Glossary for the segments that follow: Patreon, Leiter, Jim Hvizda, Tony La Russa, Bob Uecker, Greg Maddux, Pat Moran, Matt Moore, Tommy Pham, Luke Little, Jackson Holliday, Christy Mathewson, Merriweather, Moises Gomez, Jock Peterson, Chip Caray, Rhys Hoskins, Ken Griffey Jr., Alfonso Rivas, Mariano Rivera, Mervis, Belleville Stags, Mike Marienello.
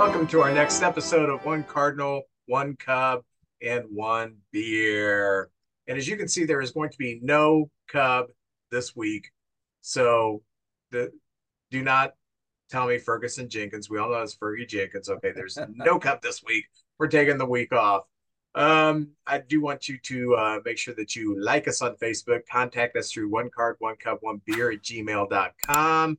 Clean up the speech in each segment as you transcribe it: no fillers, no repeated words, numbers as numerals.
Welcome to our next episode of One Cardinal, One Cub, and One Beer. And as you can see, there is going to be no Cub this week. So do not tell me Ferguson Jenkins. We all know it's Fergie Jenkins. Okay, there's no Cub this week. We're taking the week off. I do want you to make sure that you like us on Facebook. Contact us through onecardonecub1beer@gmail.com.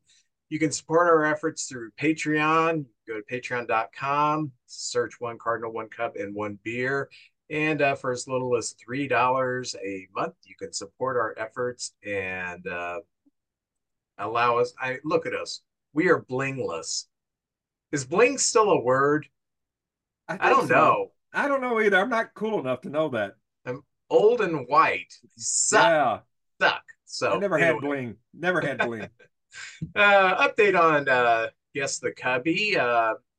You can support our efforts through Patreon. Go to patreon.com, search One Cardinal, One Cub, and One Beer. And for as little as $3 a month, you can support our efforts and allow us. Look at us. We are blingless. Is bling still a word? I don't know. I don't know either. I'm not cool enough to know that. I'm old and white. Suck. So I never had bling. Never had bling. Update on Guess the Cubby.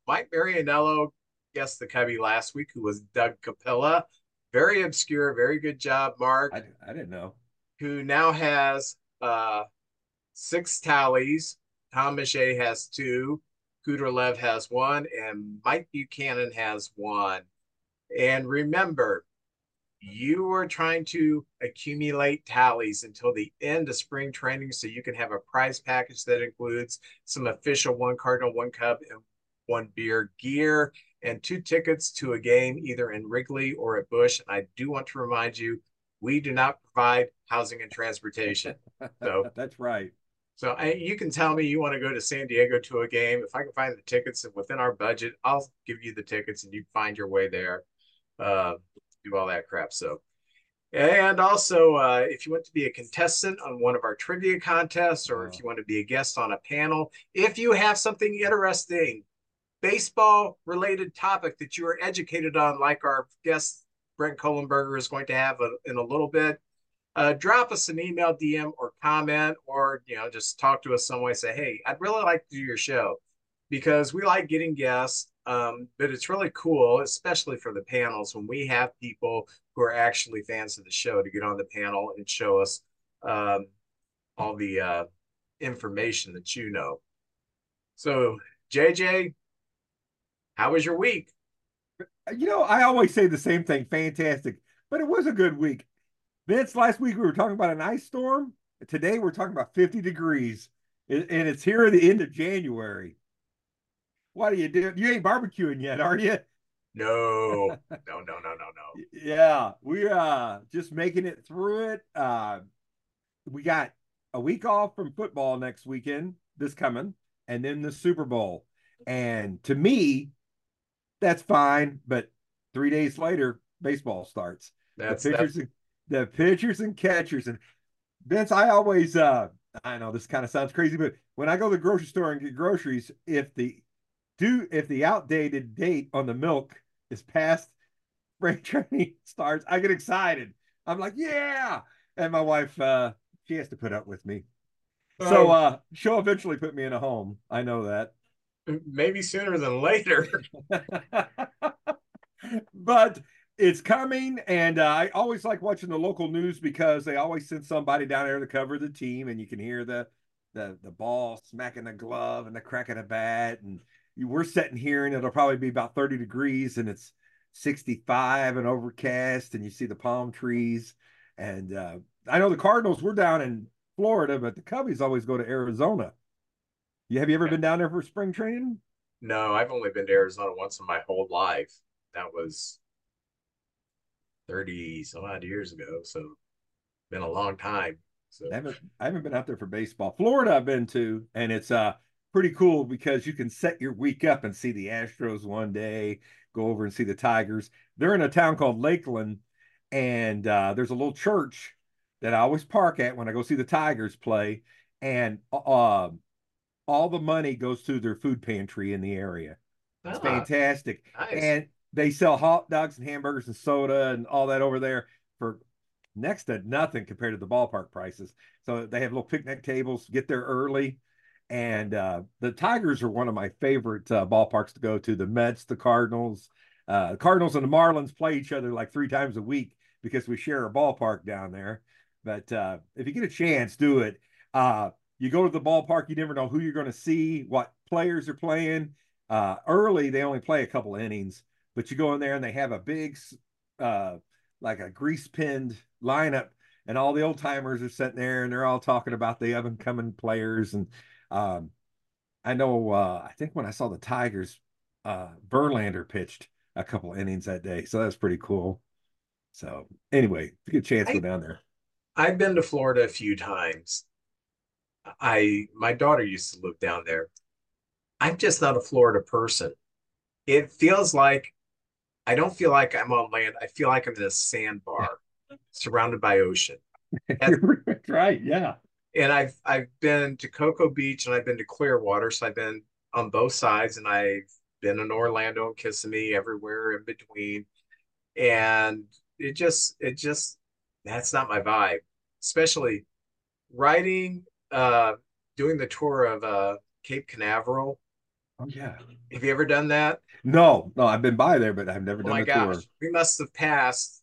Mike Marienello guessed the Cubby last week, who was Doug Capilla. Very obscure. Very good job, Mark. I didn't know. Who now has 6 tallies. Tom Machet has 2. Kuderlev has 1. And Mike Buchanan has 1. And remember, you are trying to accumulate tallies until the end of spring training so you can have a prize package that includes some official One Cardinal, One Cub, and One Beer gear and 2 tickets to a game either in Wrigley or at Busch. And I do want to remind you, we do not provide housing and transportation. So that's right. So you can tell me you want to go to San Diego to a game. If I can find the tickets within our budget, I'll give you the tickets and you find your way there. Do all that crap. So, and also if you want to be a contestant on one of our trivia contests, or if you want to be a guest on a panel, if you have something interesting, baseball related topic that you are educated on, like our guest Brent Coleberger is going to have in a little bit, drop us an email, DM, or comment, or just talk to us some way. Say, hey, I'd really like to do your show, because we like getting guests. But it's really cool, especially for the panels, when we have people who are actually fans of the show to get on the panel and show us all the information that you know. So, JJ, how was your week? I always say the same thing, fantastic, but it was a good week. Vince, last week we were talking about an ice storm. Today we're talking about 50 degrees, and it's here at the end of January. What are you doing? You ain't barbecuing yet, are you? No. Yeah, we're just making it through it. We got a week off from football next weekend, this coming, and then the Super Bowl. And to me, that's fine, but 3 days later, baseball starts. The pitchers and catchers. And Vince, I always, I know this kind of sounds crazy, but when I go to the grocery store and get groceries, if the outdated date on the milk is past spring training starts, I get excited. I'm like, yeah. And my wife, she has to put up with me. So she'll eventually put me in a home. I know that. Maybe sooner than later. But it's coming. And I always like watching the local news, because they always send somebody down there to cover the team. And you can hear the ball smacking the glove and the crack of the bat. And we're sitting here, and it'll probably be about 30 degrees, and it's 65 and overcast, and you see the palm trees. And I know the Cardinals, we're down in Florida, but the Cubbies always go to Arizona. Have you ever been down there for spring training? No, I've only been to Arizona once in my whole life. That was 30-some-odd years ago, so been a long time. So I haven't been out there for baseball. Florida I've been to, and it's pretty cool, because you can set your week up and see the Astros one day, go over and see the Tigers. They're in a town called Lakeland, and there's a little church that I always park at when I go see the Tigers play, and all the money goes to their food pantry in the area. It's fantastic. Nice. And they sell hot dogs and hamburgers and soda and all that over there for next to nothing compared to the ballpark prices. So they have little picnic tables, get there early. And the Tigers are one of my favorite ballparks to go to. The Mets, the Cardinals. The Cardinals and the Marlins play each other like 3 times a week, because we share a ballpark down there. But if you get a chance, do it. You go to the ballpark, you never know who you're going to see, what players are playing. Early, they only play a couple of innings, but you go in there and they have a big, like a grease-pinned lineup, and all the old-timers are sitting there, and they're all talking about the up-and-coming players. And I know, I think when I saw the Tigers, Verlander pitched a couple innings that day, so that was pretty cool. So anyway, good chance to go down there. I've been to Florida a few times. My daughter used to live down there. I'm just not a Florida person. It feels like I don't feel like I'm on land. I feel like I'm in a sandbar surrounded by ocean. That's right. Yeah. And I've been to Cocoa Beach and I've been to Clearwater. So I've been on both sides, and I've been in Orlando and Kissimmee, everywhere in between. And it just, that's not my vibe, especially riding, doing the tour of Cape Canaveral. Oh yeah. Have you ever done that? No, I've been by there, but I've never done the tour. We must have passed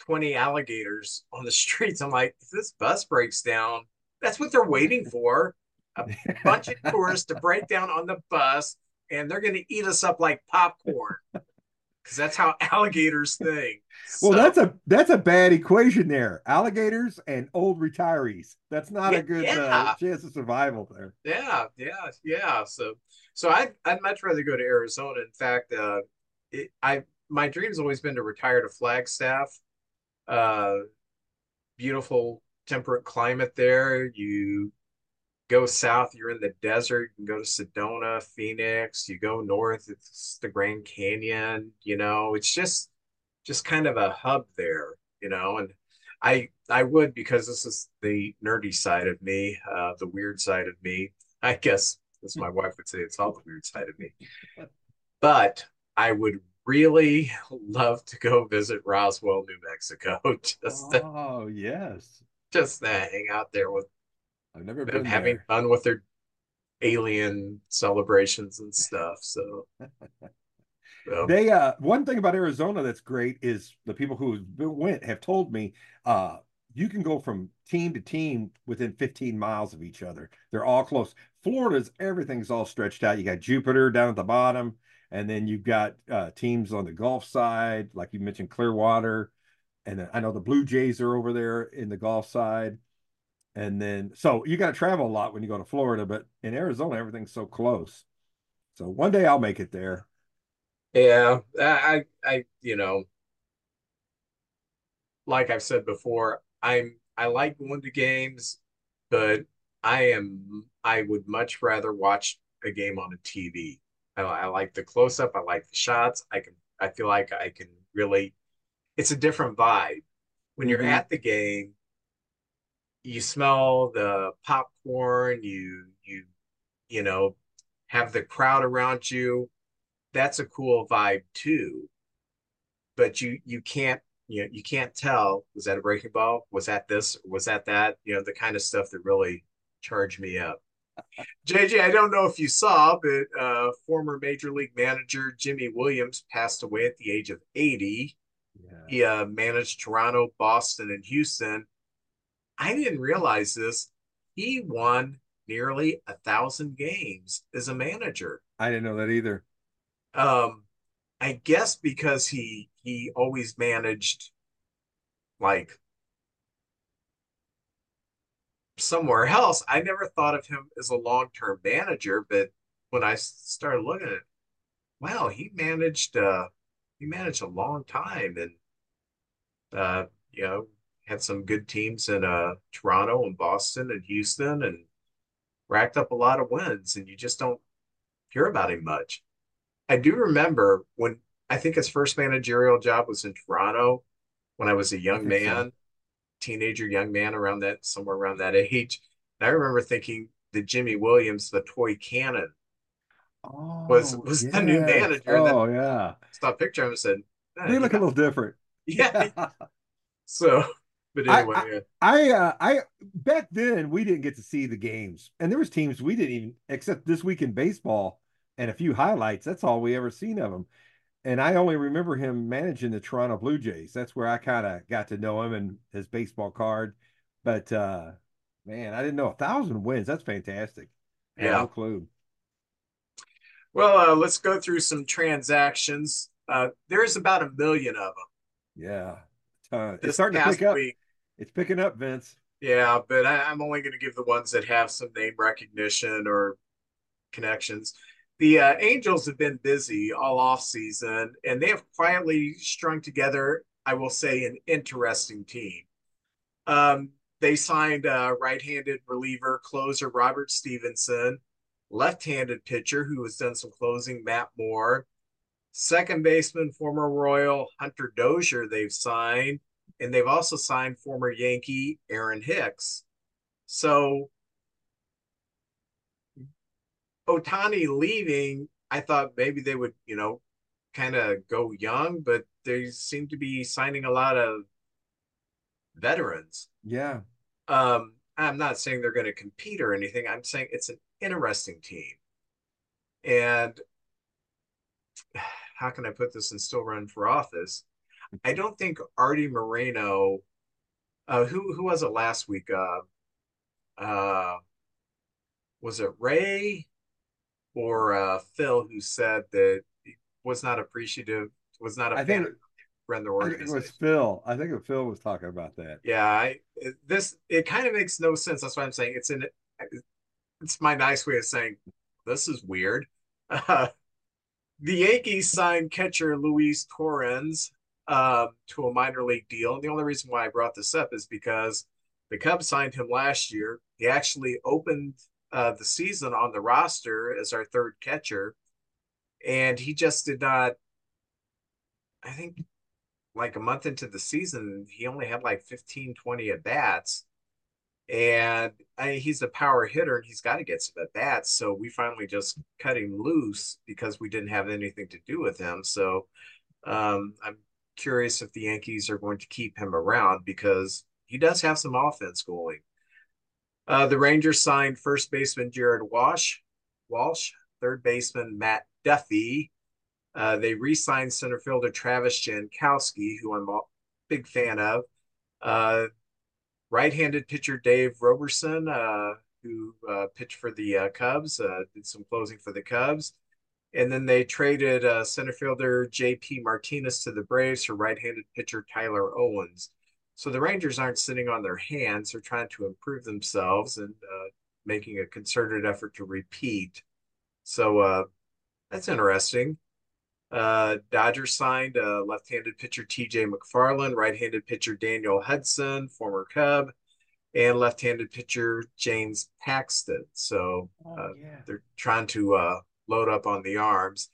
20 alligators on the streets. I'm like, if this bus breaks down, that's what they're waiting for. A bunch of tourists to break down on the bus, and they're going to eat us up like popcorn. Because that's how alligators think. Well, so, that's a bad equation there. Alligators and old retirees. That's not a good chance of survival there. Yeah. So I'd much rather go to Arizona. In fact, my dream's always been to retire to Flagstaff. Beautiful temperate climate there. You go south, you're in the desert. You can go to Sedona, Phoenix. You go north, it's the Grand Canyon. You know, it's just kind of a hub there, you know. And I would, because this is the nerdy side of me, the weird side of me, I guess, as my wife would say, it's all the weird side of me. But I would really love to go visit Roswell, New Mexico. Just to hang out there with. I've never been having fun with their alien celebrations and stuff. So. They one thing about Arizona that's great is the people who went have told me you can go from team to team within 15 miles of each other. They're all close. Florida's everything's all stretched out. You got Jupiter down at the bottom, and then you've got teams on the Gulf side, like you mentioned Clearwater, and then I know the Blue Jays are over there in the Gulf side. And then, so you got to travel a lot when you go to Florida, but in Arizona, everything's so close. So one day I'll make it there. Yeah. I you know, like I've said before, I like going to games, but I would much rather watch a game on a TV. I like the close up. I like the shots. I feel like I can really, it's a different vibe when you're at the game. You smell the popcorn, you know, have the crowd around you. That's a cool vibe too. But you can't tell, was that a breaking ball? Was that this? Was that that? You know, the kind of stuff that really charged me up. JJ, I don't know if you saw, but former Major League manager Jimy Williams passed away at the age of 80. Yeah. He managed Toronto, Boston, and Houston. I didn't realize this. He won nearly 1,000 games as a manager. I didn't know that either. I guess because he always managed like somewhere else. I never thought of him as a long-term manager, but when I started looking at it, wow, he managed a long time, and you know, had some good teams in Toronto and Boston and Houston, and racked up a lot of wins, and you just don't hear about him much. I do remember when I think his first managerial job was in Toronto when I was a young man, young man around that, somewhere around that age. And I remember thinking that Jimy Williams, the toy cannon, was the new manager. Oh, yeah. Stop picturing him and said, they look a little different. Yeah. So... But anyway, I back then we didn't get to see the games, and there was teams we didn't even, except this week in baseball and a few highlights. That's all we ever seen of him. And I only remember him managing the Toronto Blue Jays. That's where I kind of got to know him and his baseball card. But man, I didn't know 1,000 wins. That's fantastic. Yeah, no clue. Well, let's go through some transactions. There's about 1 million of them. Yeah. It's starting to pick up. It's picking up, Vince. Yeah, but I'm only going to give the ones that have some name recognition or connections. The Angels have been busy all offseason, and they have quietly strung together, I will say, an interesting team. They signed right-handed reliever closer Robert Stevenson, left-handed pitcher who has done some closing, Matt Moore, second baseman, former Royal Hunter Dozier they've signed, and they've also signed former Yankee Aaron Hicks. So Ohtani leaving, I thought maybe they would, you know, kind of go young, but they seem to be signing a lot of veterans. Yeah. I'm not saying they're going to compete or anything. I'm saying it's an interesting team. And how can I put this and still run for office? I don't think Artie Moreno, who was it last week? Was it Ray or Phil who said that he was not appreciative, was not a fan of the organization? I think it was Phil. I think Phil was talking about that. Yeah, it kind of makes no sense. That's why I'm saying it's my nice way of saying this is weird. The Yankees signed catcher Luis Torrens to a minor league deal. And the only reason why I brought this up is because the Cubs signed him last year. He actually opened the season on the roster as our third catcher. And he just did not, I think like a month into the season, he only had like 15, 20 at-bats. And I mean, he's a power hitter and he's got to get some at-bats. So we finally just cut him loose because we didn't have anything to do with him. So I'm curious if the Yankees are going to keep him around because he does have some offense going. The Rangers signed first baseman Jared Walsh, third baseman Matt Duffy. They re-signed center fielder Travis Jankowski, who I'm a big fan of. Right-handed pitcher Dave Robertson, who pitched for the Cubs, did some closing for the Cubs. And then they traded center fielder JP Martinez to the Braves for right-handed pitcher Tyler Owens. So the Rangers aren't sitting on their hands. They're trying to improve themselves and making a concerted effort to repeat. So that's interesting. Dodgers signed left-handed pitcher TJ McFarland, right-handed pitcher Daniel Hudson, former Cub, and left-handed pitcher James Paxton. So they're trying to load up on the arms.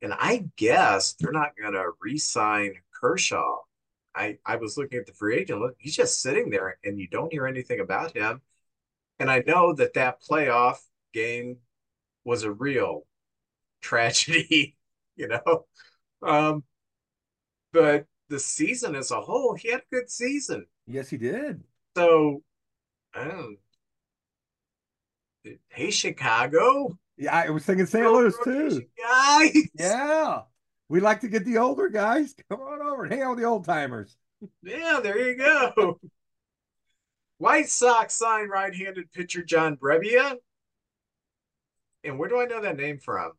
And I guess they're not going to re-sign Kershaw. I was looking at the free agent. Look, he's just sitting there, and you don't hear anything about him. And I know that playoff game was a real tragedy, you know. But the season as a whole, he had a good season. Yes, he did. So, I don't know. Hey, Chicago. Yeah, I was thinking St. Louis, too. Guys. Yeah. We like to get the older guys. Come on over and hang out with the old timers. Yeah, there you go. White Sox signed right-handed pitcher John Brebbia. And where do I know that name from?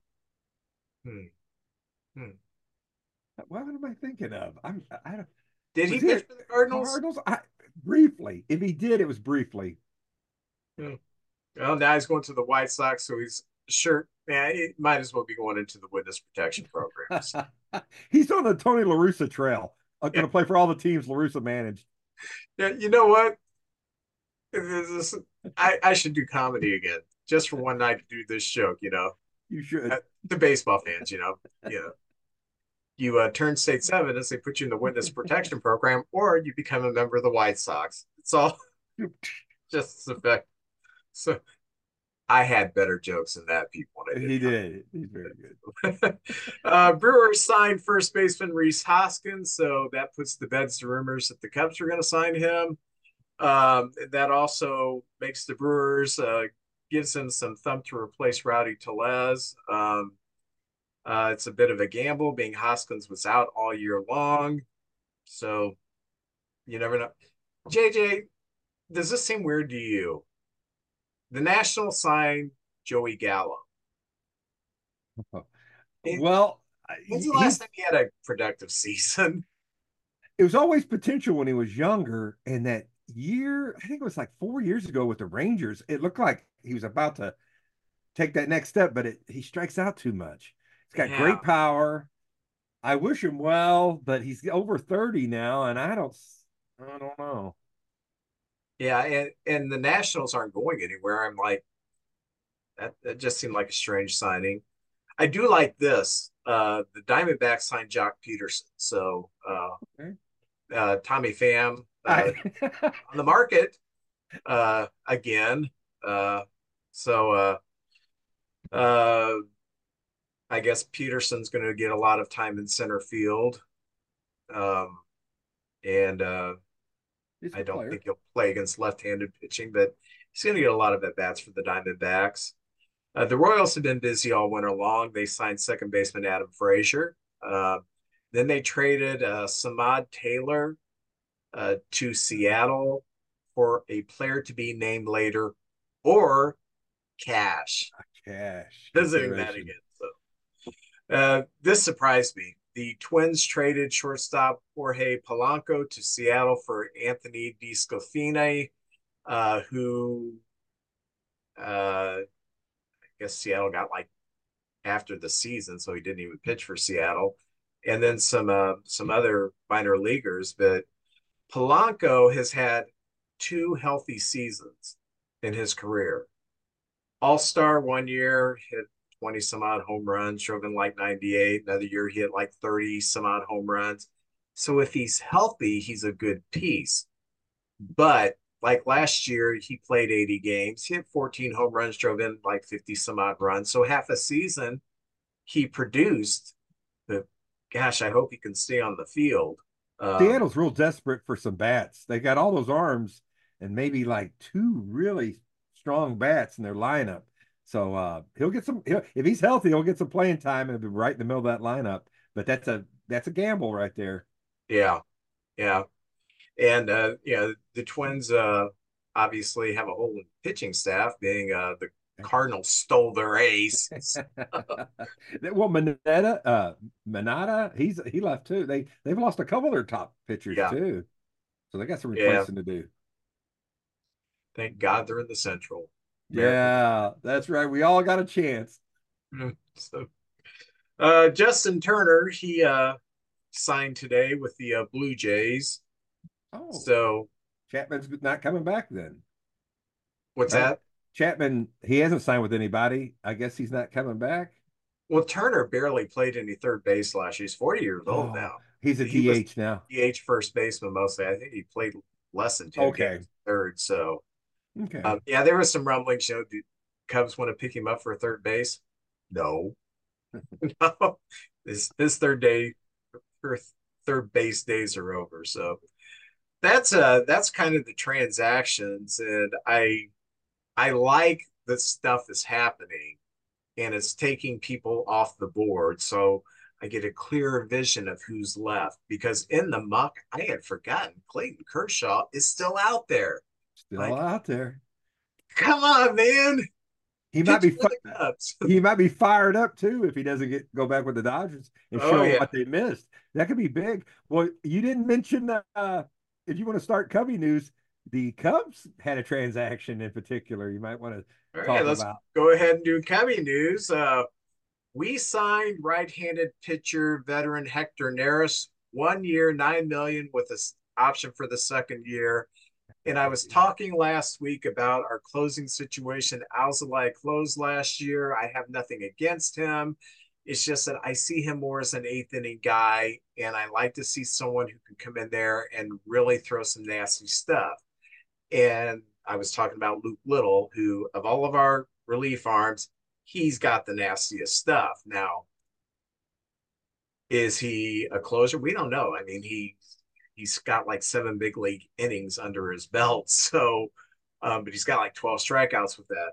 What am I thinking of? I don't. Did he pitch for the Cardinals? Briefly. If he did, it was briefly. Well, now he's going to the White Sox, so he's sure. Yeah, it might as well be going into the witness protection programs. He's on the Tony La Russa trail. I'm going to play for all the teams La Russa managed. Yeah, you know what? I should do comedy again, just for one night to do this joke. You know, you should. The baseball fans, you know, you turn state's evidence, they put you in the witness protection program, or you become a member of the White Sox. It's all just as effective. So. I had better jokes than that, people. He did. He's very good. Brewers signed first baseman Rhys Hoskins, so that puts to bed the rumors that the Cubs were going to sign him. That also makes the Brewers, gives them some thump to replace Rowdy Tellez. It's a bit of a gamble, being Hoskins was out all year long. So you never know. JJ, does this seem weird to you? The Nationals signed Joey Gallo. Well, when's the last time he had a productive season? It was always potential when he was younger, and that year, I think it was like 4 years ago with the Rangers, it looked like he was about to take that next step, but he strikes out too much. He's got great power. I wish him well, but he's over 30 now, and I don't know. Yeah, and the Nationals aren't going anywhere. I'm like, that just seemed like a strange signing. I do like this. The Diamondbacks signed Jock Peterson, so Tommy Pham on the market again. So I guess Peterson's going to get a lot of time in center field, and I don't think he'll play against left-handed pitching, but he's going to get a lot of at-bats for the Diamondbacks. The Royals have been busy all winter long. They signed second baseman Adam Frazier. Then they traded Samad Taylor to Seattle for a player to be named later, or cash. Visiting that again. So this surprised me. The Twins traded shortstop Jorge Polanco to Seattle for Anthony DeSclafani, who I guess Seattle got like after the season, so he didn't even pitch for Seattle. And then some other minor leaguers. But Polanco has had two healthy seasons in his career. All-Star 1 year, hit 20-some-odd home runs, drove in like 98. Another year, he hit like 30-some-odd home runs. So if he's healthy, he's a good piece. But like last year, he played 80 games. He hit 14 home runs, drove in like 50-some-odd runs. So half a season, he produced. But gosh, I hope he can stay on the field. Seattle's real desperate for some bats. They got all those arms and maybe like two really strong bats in their lineup. So he'll get some. If he's healthy, he'll get some playing time and be right in the middle of that lineup. But that's a gamble right there. Yeah, and the Twins obviously have a whole pitching staff. Being the Cardinals stole their ace. Well, Manata, he left too. They've lost a couple of their top pitchers too, so they got some replacing to do. Thank God they're in the Central. Yeah, that's right. We all got a chance. So, Justin Turner, he signed today with the Blue Jays. Oh, so Chapman's not coming back then. What's that? Chapman, he hasn't signed with anybody. I guess he's not coming back. Well, Turner barely played any third base last year. He's 40 years old now. He's DH now. DH first baseman mostly. I think he played less than two games third, so. Okay. There was some rumblings. You know, do Cubs want to pick him up for third base? No. No. His third base days are over. So that's kind of the transactions, and I like that stuff is happening, and it's taking people off the board. So I get a clearer vision of who's left, because in the muck, I had forgotten Clayton Kershaw is still out there. Out there. Come on, man. He might be fired up too if he doesn't go back with the Dodgers and show what they missed. That could be big. Well, you didn't mention that if you want to start Cubby news, the Cubs had a transaction in particular you might want to talk about. Go ahead and do Cubby news. We signed right-handed pitcher veteran Hector Neris, 1 year, $9 million with an option for the second year. And I was talking last week about our closing situation. Alzolay closed last year. I have nothing against him. It's just that I see him more as an eighth-inning guy, and I like to see someone who can come in there and really throw some nasty stuff. And I was talking about Luke Little, who, of all of our relief arms, he's got the nastiest stuff. Now, is he a closer? We don't know. I mean, He's got like 7 big league innings under his belt. So, but he's got like 12 strikeouts with that.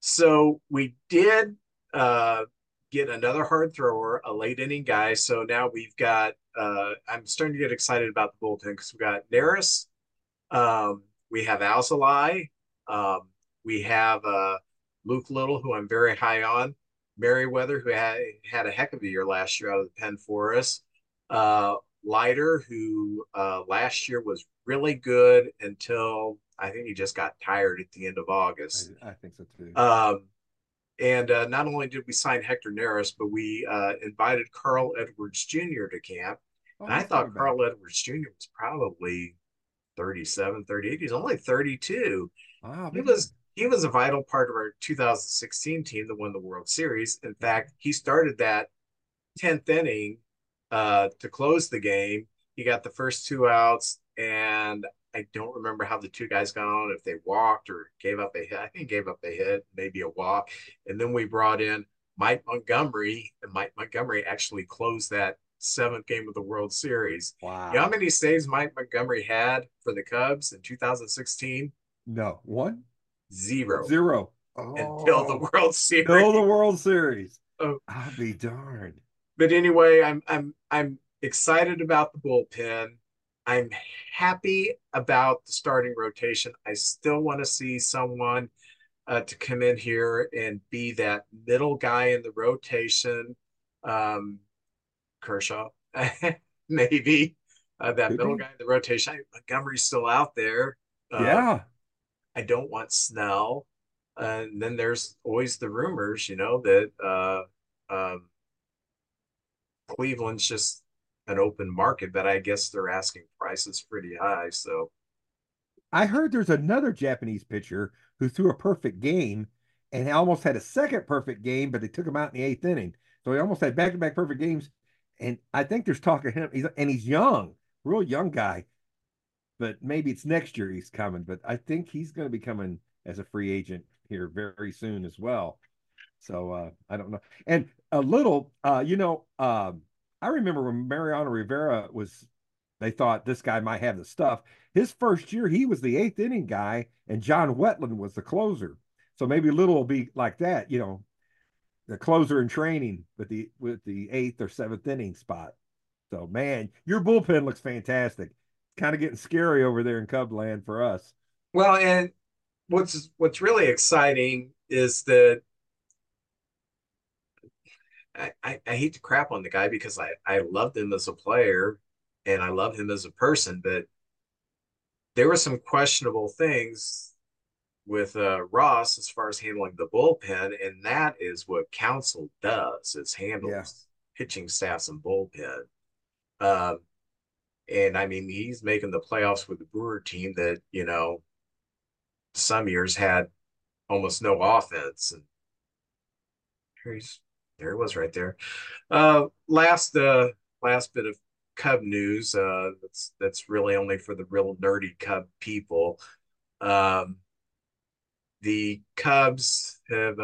So we did get another hard thrower, a late inning guy. So now we've got, I'm starting to get excited about the bullpen because we got Neris. We have Alzolay. We have Luke Little, who I'm very high on. Merriweather, who had a heck of a year last year out of the pen for us. Leiter, who last year was really good until I think he just got tired at the end of August. I think so too. And not only did we sign Hector Neris, but we invited Carl Edwards Jr. to camp. Oh, and I thought Carl Edwards Jr. was probably 37, 38. He's only 32. Wow, he was a vital part of our 2016 team that won the World Series. In fact, he started that 10th inning to close the game. He got the first two outs, and I don't remember how the two guys got on, if they walked or gave up a hit. I think gave up a hit, maybe a walk. And then we brought in Mike Montgomery, and Mike Montgomery actually closed that 7th game of the World Series. Wow. You know how many saves Mike Montgomery had for the Cubs in 2016? No. One? Zero. Oh. Until the World Series. Until the World Series. Oh. I'll be darned. But anyway, I'm excited about the bullpen. I'm happy about the starting rotation. I still want to see someone to come in here and be that middle guy in the rotation. Kershaw, maybe that middle guy in the rotation. Montgomery's still out there. Yeah. I don't want Snell. And then there's always the rumors, you know, that Cleveland's just an open market, but I guess they're asking prices pretty high. So I heard there's another Japanese pitcher who threw a perfect game and almost had a second perfect game, but they took him out in the 8th inning. So he almost had back-to-back perfect games. And I think there's talk of him, and he's young, real young guy. But maybe it's next year he's coming. But I think he's going to be coming as a free agent here very soon as well. So I don't know. And a little, I remember when Mariano Rivera was, they thought this guy might have the stuff. His first year, he was the 8th inning guy, and John Wetland was the closer. So maybe Little will be like that, you know, the closer in training with the 8th or 7th inning spot. So, man, your bullpen looks fantastic. Kind of getting scary over there in Cubland for us. Well, and what's really exciting is that I hate to crap on the guy because I loved him as a player and I love him as a person, but there were some questionable things with Ross as far as handling the bullpen, and that is what Council does, is handles pitching staffs and bullpen. And, I mean, he's making the playoffs with the Brewer team that, you know, some years had almost no offense. And there he was right there. Last bit of Cub news. That's really only for the real nerdy Cub people. The Cubs have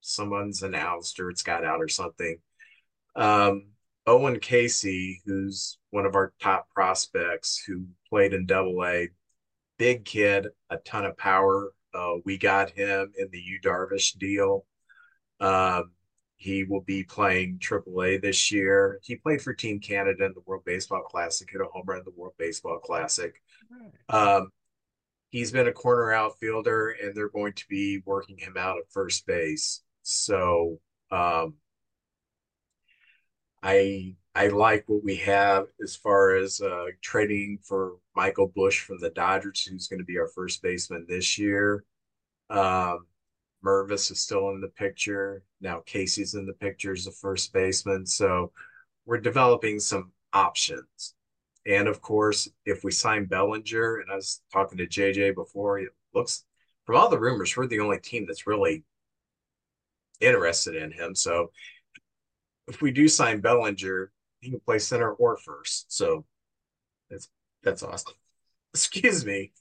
someone's announced, or it's got out or something. Owen Casey, who's one of our top prospects, who played in Double-A, big kid, a ton of power. We got him in the Yu Darvish deal. He will be playing Triple-A this year. He played for Team Canada in the World Baseball Classic, hit a home run in the World Baseball Classic. He's been a corner outfielder, and they're going to be working him out at first base. So I like what we have as far as trading for Michael Bush from the Dodgers, who's going to be our first baseman this year. Mervis is still in the picture. Now Casey's in the picture as a first baseman. So we're developing some options. And, of course, if we sign Bellinger, and I was talking to JJ before, it looks, from all the rumors, we're the only team that's really interested in him. So if we do sign Bellinger, he can play center or first. So that's awesome. Excuse me.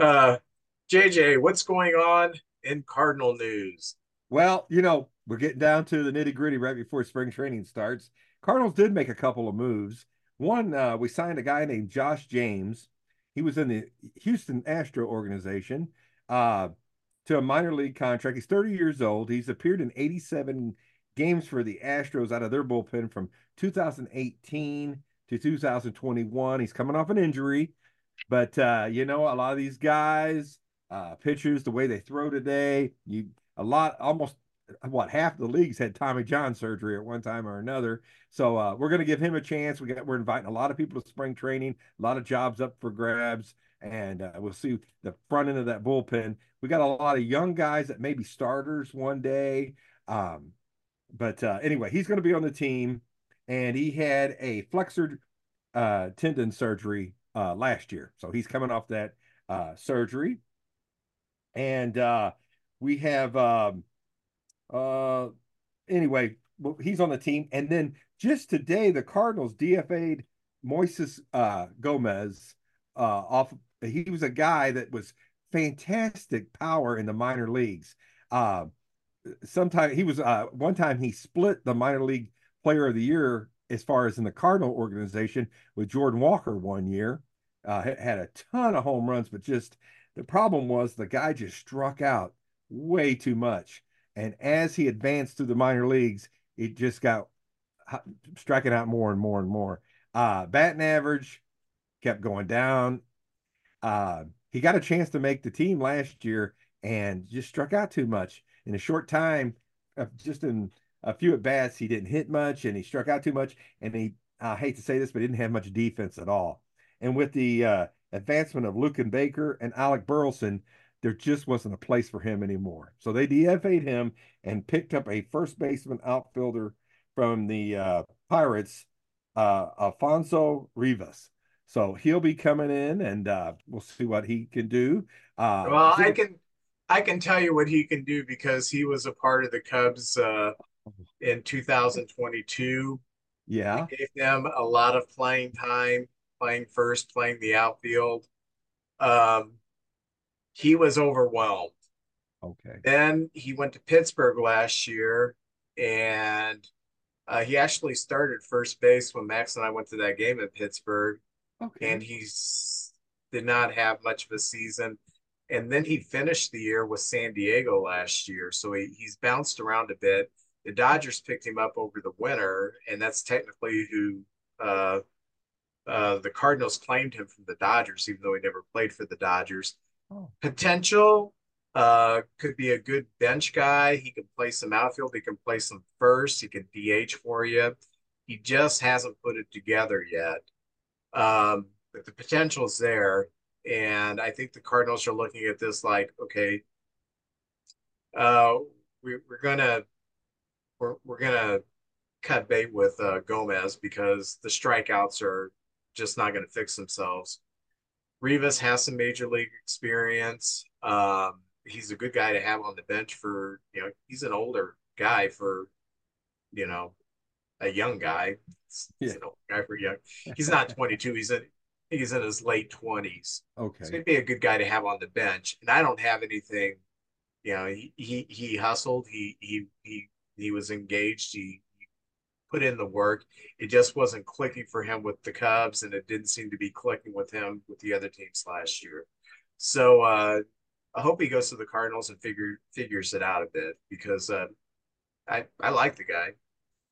JJ, what's going on in Cardinal news? Well, you know, we're getting down to the nitty-gritty right before spring training starts. Cardinals did make a couple of moves. One, we signed a guy named Josh James. He was in the Houston Astro organization to a minor league contract. He's 30 years old. He's appeared in 87 games for the Astros out of their bullpen from 2018 to 2021. He's coming off an injury. But, you know, a lot of these guys, pitchers, the way they throw today, almost what, half the leagues had Tommy John surgery at one time or another. So we're going to give him a chance. We're inviting a lot of people to spring training, a lot of jobs up for grabs, and we'll see the front end of that bullpen. We got a lot of young guys that may be starters one day. But anyway, he's going to be on the team, and he had a flexor tendon surgery last year. So he's coming off that surgery. And we have anyway, he's on the team. And then just today, the Cardinals DFA'd Moises Gomez off. He was a guy that was fantastic power in the minor leagues. Sometimes he was one time he split the minor league player of the year as far as in the Cardinal organization with Jordan Walker one year. Had a ton of home runs, but just the problem was the guy just struck out way too much. And as he advanced through the minor leagues, it just got striking out more and more and more. Batting average kept going down. He got a chance to make the team last year and just struck out too much. In a short time, just in a few at-bats, he didn't hit much, and he struck out too much. And he, I hate to say this, but he didn't have much defense at all. And with the advancement of Luke and Baker and Alec Burleson, there just wasn't a place for him anymore. So they DFA'd him and picked up a first baseman outfielder from the Pirates, Alfonso Rivas. So he'll be coming in, and we'll see what he can do. Well, I can tell you what he can do because he was a part of the Cubs in 2022. Yeah. He gave them a lot of playing time, playing first, playing the outfield. He was overwhelmed. Okay. Then he went to Pittsburgh last year, and he actually started first base when Max and I went to that game in Pittsburgh. Okay. And he did not have much of a season. And then he finished the year with San Diego last year. So he's bounced around a bit. The Dodgers picked him up over the winter, and that's technically who the Cardinals claimed him from the Dodgers, even though he never played for the Dodgers. Oh. Potential could be a good bench guy. He can play some outfield. He can play some first. He can DH for you. He just hasn't put it together yet. But the potential's there. And I think the Cardinals are looking at this like, okay, we're gonna cut bait with Gomez because the strikeouts are just not going to fix themselves. Rivas has some major league experience. He's a good guy to have on the bench for, you know, he's an older guy for, you know, a young guy. He's an old guy for young. He's not 22. He's in his late 20s. Okay. So he'd be a good guy to have on the bench. And I don't have anything, you know, he hustled. He was engaged. He put in the work. It just wasn't clicking for him with the Cubs, and it didn't seem to be clicking with him with the other teams last year. So I hope he goes to the Cardinals and figures it out a bit because I like the guy.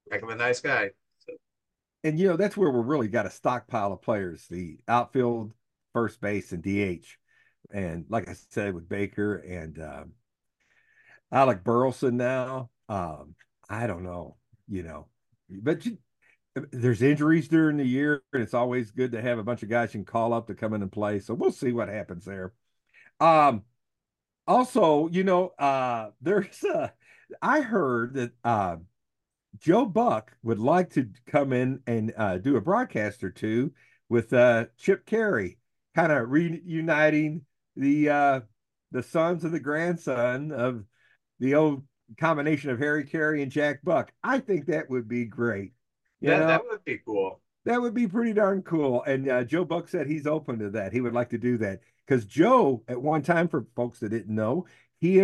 I think I'm a nice guy. And, you know, that's where we're really got a stockpile of players, the outfield, first base, and DH. And like I said, with Baker and Alec Burleson now, I don't know, you know. But there's injuries during the year, and it's always good to have a bunch of guys you can call up to come in and play. So we'll see what happens there. Also, you know, I heard that Joe Buck would like to come in and do a broadcast or two with Chip Carey, kind of reuniting the sons and the grandson of the old combination of Harry Caray and Jack Buck. I think that would be great. Yeah, that would be cool. That would be pretty darn cool. And Joe Buck said he's open to that. He would like to do that because Joe, at one time, for folks that didn't know, he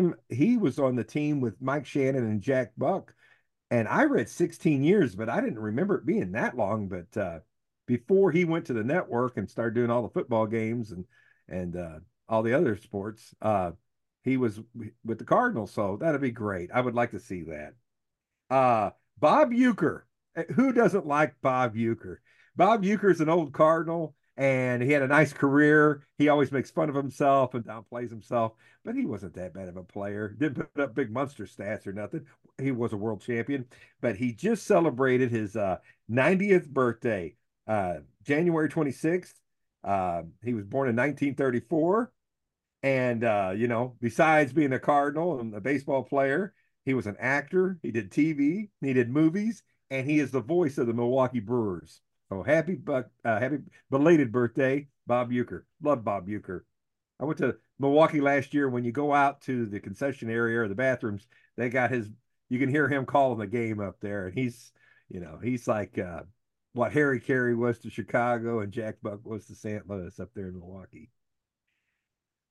was on the team with Mike Shannon and Jack Buck. And I read 16 years, but I didn't remember it being that long. But before he went to the network and started doing all the football games and all the other sports, he was with the Cardinals. So that'd be great. I would like to see that. Bob Uecker. Who doesn't like Bob Uecker? Bob Uecker is an old Cardinal, and he had a nice career. He always makes fun of himself and downplays himself, but he wasn't that bad of a player. Didn't put up big monster stats or nothing. He was a world champion, but he just celebrated his 90th birthday, January 26th. He was born in 1934. And, besides being a Cardinal and a baseball player, he was an actor. He did TV. He did movies. And he is the voice of the Milwaukee Brewers. So happy belated birthday, Bob Uecker. Love Bob Uecker. I went to Milwaukee last year. When you go out to the concession area or the bathrooms, they got his, you can hear him calling the game up there. And he's like what Harry Caray was to Chicago and Jack Buck was to St. Louis up there in Milwaukee.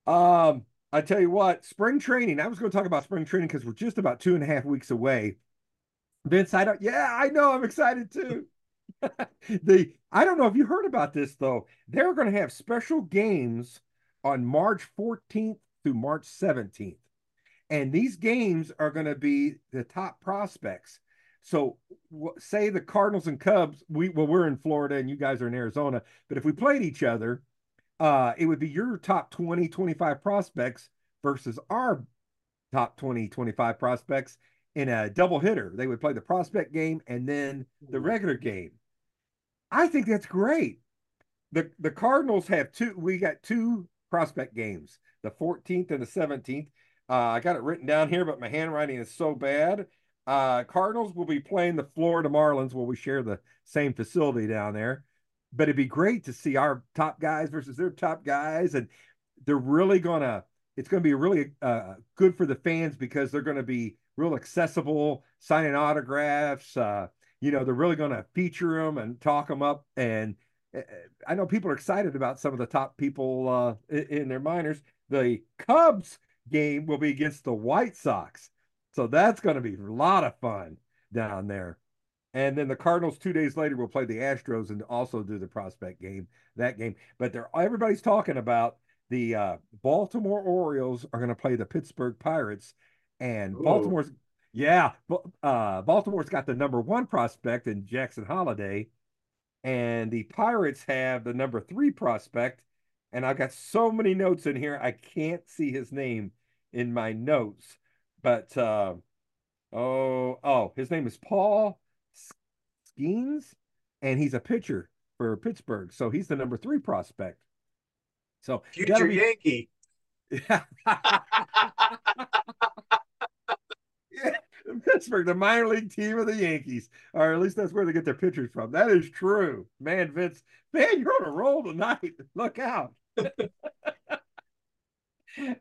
I tell you what, spring training. I was going to talk about spring training because we're just about 2.5 weeks away. Vince, I know. I'm excited too. I don't know if you heard about this though. They're going to have special games on March 14th through March 17th. And these games are going to be the top prospects. So say the Cardinals and Cubs, we're in Florida and you guys are in Arizona, but if we played each other, it would be your top 20, 25 prospects versus our top 20, 25 prospects in a double hitter. They would play the prospect game and then the regular game. I think that's great. The Cardinals have two prospect games, the 14th and the 17th. I got it written down here, but my handwriting is so bad. Cardinals will be playing the Florida Marlins where we share the same facility down there. But it'd be great to see our top guys versus their top guys. And they're really going to, it's going to be really good for the fans because they're going to be real accessible, signing autographs. They're really going to feature them and talk them up. And I know people are excited about some of the top people in their minors. The Cubs game will be against the White Sox. So that's going to be a lot of fun down there. And then the Cardinals 2 days later will play the Astros and also do the prospect game, that game. But everybody's talking about the Baltimore Orioles are going to play the Pittsburgh Pirates. And Baltimore's got the number one prospect in Jackson Holliday. And the Pirates have the number three prospect. And I've got so many notes in here, I can't see his name in my notes. But, his name is Paul Skeens, and he's a pitcher for Pittsburgh, so he's the number three prospect. So future Yankee. Yeah. Pittsburgh, the minor league team of the Yankees, or at least that's where they get their pitchers from. That is true, man. Vince, man, you're on a roll tonight. Look out!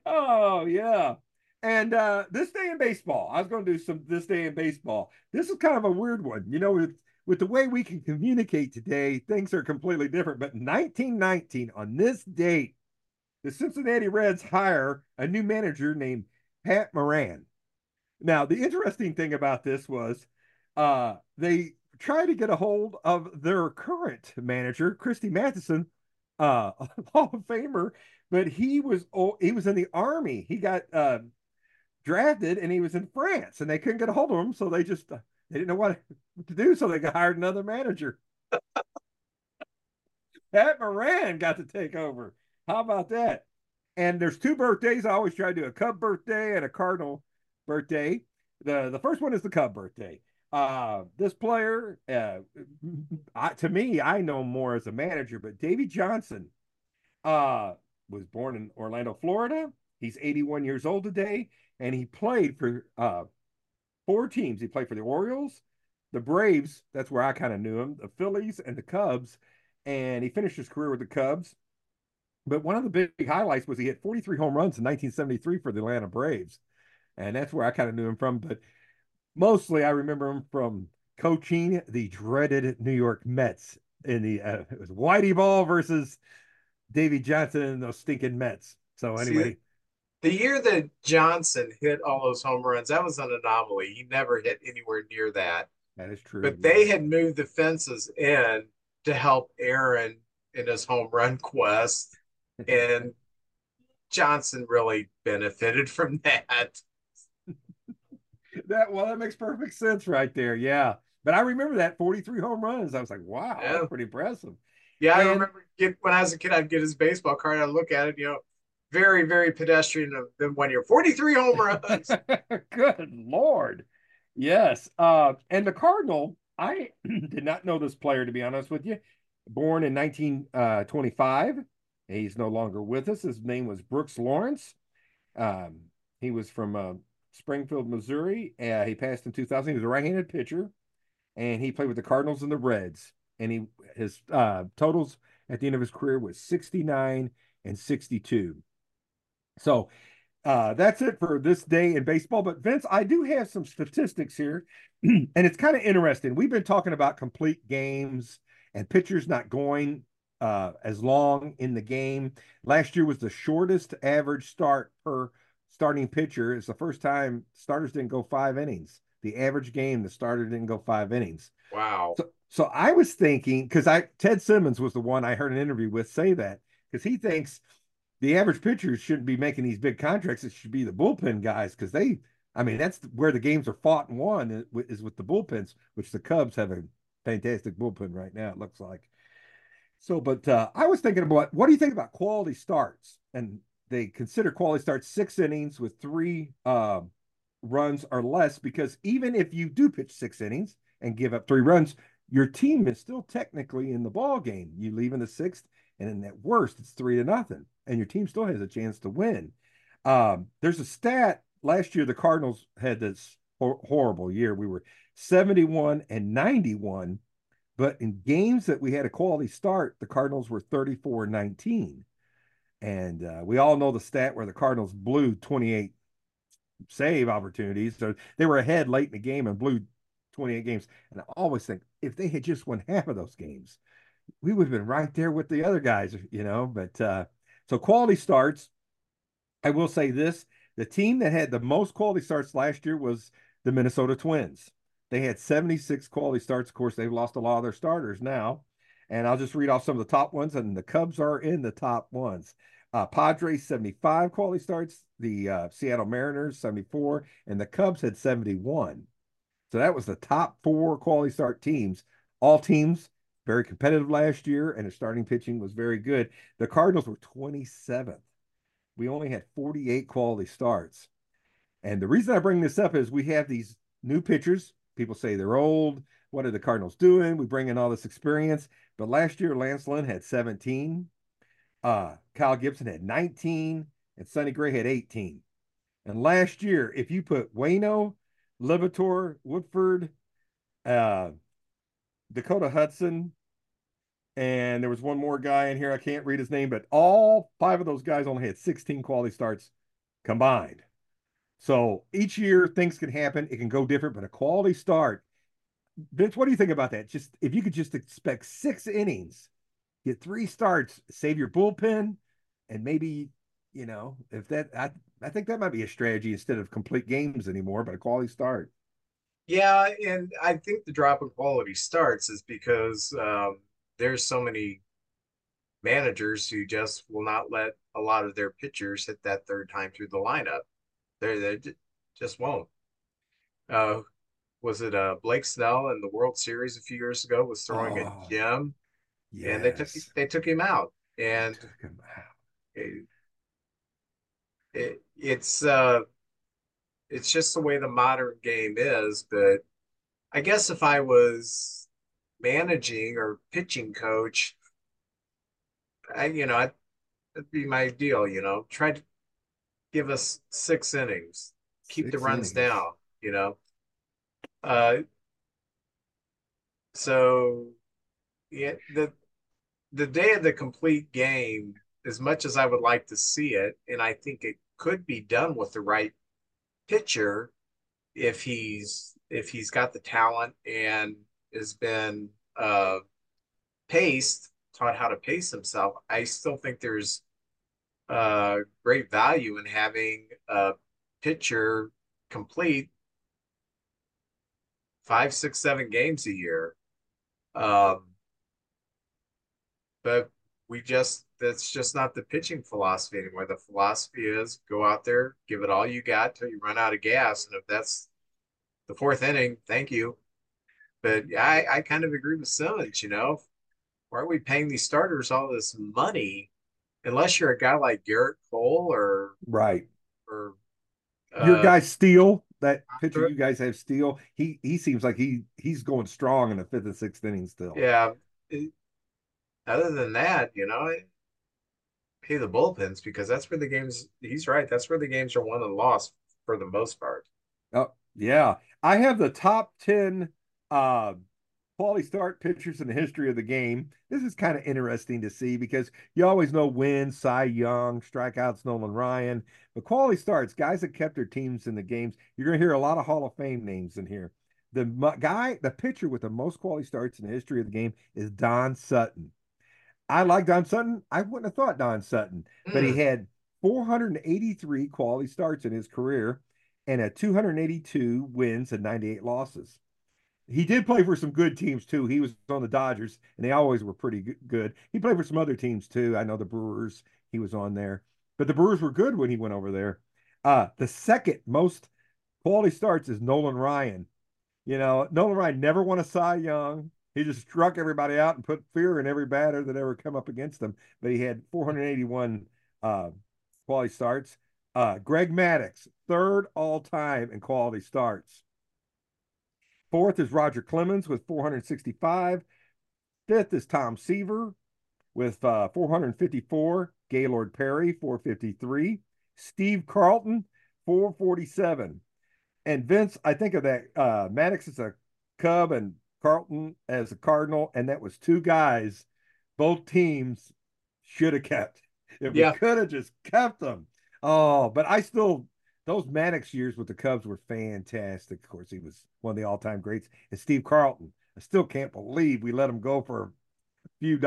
Oh yeah. And this day in baseball, I was going to do some this day in baseball. This is kind of a weird one. With the way we can communicate today, things are completely different. But in 1919, on this date, the Cincinnati Reds hire a new manager named Pat Moran. Now, the interesting thing about this was they tried to get a hold of their current manager, Christy Mathewson, Hall of Famer, but he was in the Army. He got drafted and he was in France and they couldn't get a hold of him, so they didn't know what to do, so they hired another manager. Pat Moran got to take over. How about that? And there's two birthdays. I always try to do a Cub birthday and a Cardinal birthday. The first one is the Cub birthday. This player, to me, I know more as a manager, but Davey Johnson was born in Orlando, Florida. He's 81 years old today, and he played for four teams. He played for the Orioles, the Braves, that's where I kind of knew him, the Phillies, and the Cubs, and he finished his career with the Cubs. But one of the big highlights was he hit 43 home runs in 1973 for the Atlanta Braves, and that's where I kind of knew him from. But mostly I remember him from coaching the dreaded New York Mets in the it was Whitey Ball versus Davey Johnson and those stinking Mets. So anyway. See, the year that Johnson hit all those home runs, that was an anomaly. He never hit anywhere near that. That is true. But they had moved the fences in to help Aaron in his home run quest. And Johnson really benefited from that. That makes perfect sense right there. Yeah. But I remember that 43 home runs. I was like, wow, yeah. That's pretty impressive. Yeah, I remember when I was a kid, I'd get his baseball card. I'd look at it, very, very pedestrian of them one year. 43 home runs. Good Lord. Yes. And the Cardinal, I did not know this player, to be honest with you. Born in 1925. He's no longer with us. His name was Brooks Lawrence. He was from Springfield, Missouri. He passed in 2000. He was a right-handed pitcher, and he played with the Cardinals and the Reds. And his totals at the end of his career was 69 and 62. So that's it for this day in baseball. But, Vince, I do have some statistics here, and it's kind of interesting. We've been talking about complete games and pitchers not going as long in the game. Last year was the shortest average start per starting pitcher. It's the first time starters didn't go 5 innings. The average game, the starter didn't go 5 innings. Wow. So I was thinking, because Ted Simmons was the one I heard an interview with say that, because he thinks the average pitchers shouldn't be making these big contracts. It should be the bullpen guys, because that's where the games are fought and won, is with the bullpens, which the Cubs have a fantastic bullpen right now, it looks like. So, but I was thinking about, what do you think about quality starts? And they consider quality starts 6 innings with 3 runs or less, because even if you do pitch 6 innings and give up 3 runs, your team is still technically in the ball game. You leave in the 6th, and then at worst, it's 3-0, and your team still has a chance to win. There's a stat. Last year, the Cardinals had this horrible year. We were 71 and 91. But in games that we had a quality start, the Cardinals were 34-19. And we all know the stat where the Cardinals blew 28 save opportunities. So they were ahead late in the game and blew 28 games. And I always think, if they had just won half of those games, we would have been right there with the other guys, But so quality starts, I will say this. The team that had the most quality starts last year was the Minnesota Twins. They had 76 quality starts. Of course, they've lost a lot of their starters now. And I'll just read off some of the top ones, and the Cubs are in the top ones. Padres, 75 quality starts. The Seattle Mariners, 74. And the Cubs had 71. So that was the top 4 quality start teams. All teams very competitive last year, and their starting pitching was very good. The Cardinals were 27th. We only had 48 quality starts. And the reason I bring this up is we have these new pitchers. People say they're old. What are the Cardinals doing? We bring in all this experience. But last year, Lance Lynn had 17. Kyle Gibson had 19. And Sonny Gray had 18. And last year, if you put Waino, Liberatore, Woodford, Dakota Hudson, and there was one more guy in here. I can't read his name, but all 5 of those guys only had 16 quality starts combined. So each year things can happen. It can go different, but a quality start. Vince, what do you think about that? Just if you could just expect 6 innings, get 3 starts, save your bullpen, and maybe, if that, I think that might be a strategy instead of complete games anymore, but a quality start. Yeah, and I think the drop in quality starts is because there's so many managers who just will not let a lot of their pitchers hit that 3rd time through the lineup. They just won't. Was it Blake Snell in the World Series a few years ago was throwing a gem, yes. And they took him out, and it's just the way the modern game is. But I guess if I was managing or pitching coach, that'd be my deal. Try to give us 6 innings, keep the runs down, so yeah, the day of the complete game, as much as I would like to see it, and I think it could be done with the right pitcher if he's got the talent and has been taught how to pace himself, I still think there's great value in having a pitcher complete 5, 6, 7 games a year. But that's just not the pitching philosophy anymore. The philosophy is go out there, give it all you got till you run out of gas. And if that's the 4th inning, thank you. But I kind of agree with Simmons, why are we paying these starters all this money unless you're a guy like Garrett Cole or right or your guy Steele, that pitcher you guys have, Steele. He seems like he's going strong in the fifth and sixth inning still. Yeah. Other than that, you know, pay the bullpens because that's where the games. He's right. That's where the games are won and lost for the most part. Oh yeah, I have the top 10 quality start pitchers in the history of the game. This is kind of interesting to see because you always know wins, Cy Young, strikeouts, Nolan Ryan, but quality starts, guys that kept their teams in the games. You're going to hear a lot of Hall of Fame names in here. The pitcher with the most quality starts in the history of the game is Don Sutton. I like Don Sutton. I wouldn't have thought Don Sutton, but he had 483 quality starts in his career and a 282 wins and 98 losses. He did play for some good teams, too. He was on the Dodgers, and they always were pretty good. He played for some other teams, too. I know the Brewers, he was on there. But the Brewers were good when he went over there. The second most quality starts is Nolan Ryan. You know, Nolan Ryan never won a Cy Young. He just struck everybody out and put fear in every batter that ever come up against him. But he had 481 quality starts. Greg Maddux, third all-time in quality starts. Fourth is Roger Clemens with 465. Fifth is Tom Seaver with 454. Gaylord Perry, 453. Steve Carlton, 447. And Vince, I think of that Maddux as a Cub and Carlton as a Cardinal, and that was two guys both teams should have kept. If we could have just kept them. Oh, but I still... Those Maddux years with the Cubs were fantastic. Of course, he was one of the all-time greats. And Steve Carlton, I still can't believe we let him go for a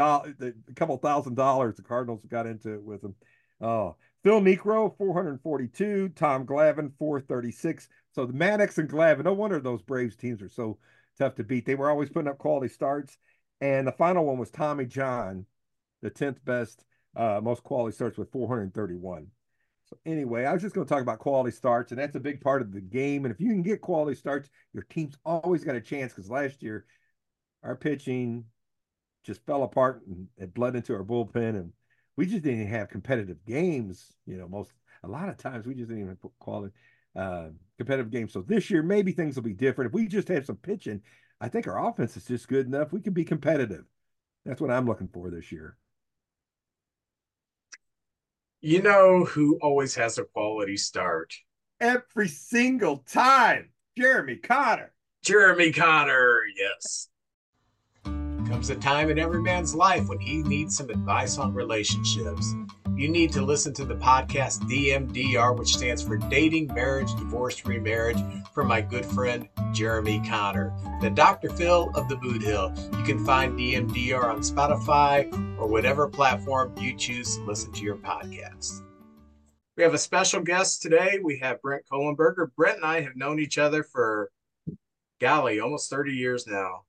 couple thousand dollars. The Cardinals got into it with him. Oh, Phil Niekro, 442. Tom Glavine, 436. So the Maddux and Glavine, no wonder those Braves teams are so tough to beat. They were always putting up quality starts. And the final one was Tommy John, the 10th best, most quality starts with 431. So anyway, I was just going to talk about quality starts, and that's a big part of the game. And if you can get quality starts, your team's always got a chance because last year our pitching just fell apart and it bled into our bullpen, and we just didn't have competitive games. You know, a lot of times we just didn't even call it competitive games. So this year, maybe things will be different. If we just have some pitching, I think our offense is just good enough. We can be competitive. That's what I'm looking for this year. You know who always has a quality start? Every single time. Jeremy Connor. Jeremy Connor, yes. Comes a time in every man's life when he needs some advice on relationships. You need to listen to the podcast DMDR, which stands for Dating, Marriage, Divorce, Remarriage, from my good friend Jeremy Connor, the Dr. Phil of the Boot Hill. You can find DMDR on Spotify or whatever platform you choose to listen to your podcast. We have a special guest today. We have Brent Coleberger. Brent and I have known each other for, golly, almost 30 years now.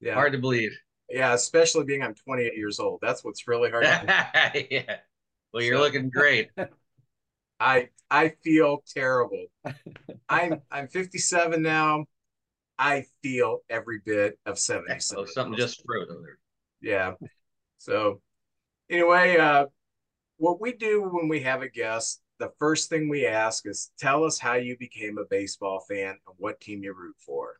Yeah, hard to believe. Yeah, especially being I'm 28 years old. That's what's really hard to believe. Yeah. Well, you're looking great. I feel terrible. I'm 57 now. I feel every bit of 77. Oh, something just thrown there. Yeah. So anyway, what we do when we have a guest, the first thing we ask is tell us how you became a baseball fan and what team you root for.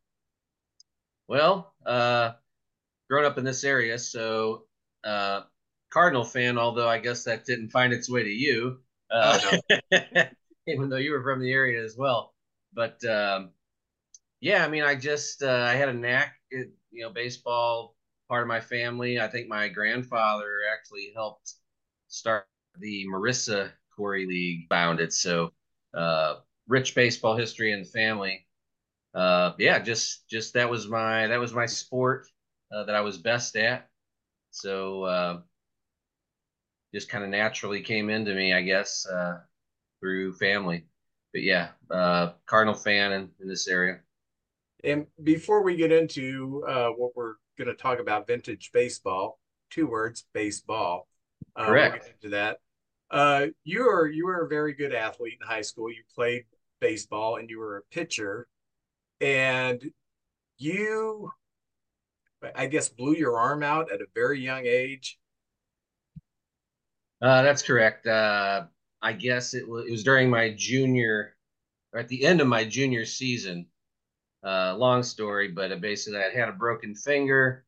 Well, grown up in this area, so Cardinal fan, although I guess that didn't find its way to you, even though you were from the area as well. But I had a knack, baseball, part of my family. I think my grandfather actually helped start the Marissa Corey League, founded. So rich baseball history in the family. That was my sport that I was best at. So just kind of naturally came into me, I guess, through family. But yeah, Cardinal fan in this area. And before we get into what we're going to talk about, vintage baseball, two words, baseball. Correct. We'll get into that. You were a very good athlete in high school. You played baseball and you were a pitcher. And you I guess, blew your arm out at a very young age? That's correct. I guess it was during my junior, or at the end of my junior season. Long story, but basically I had a broken finger.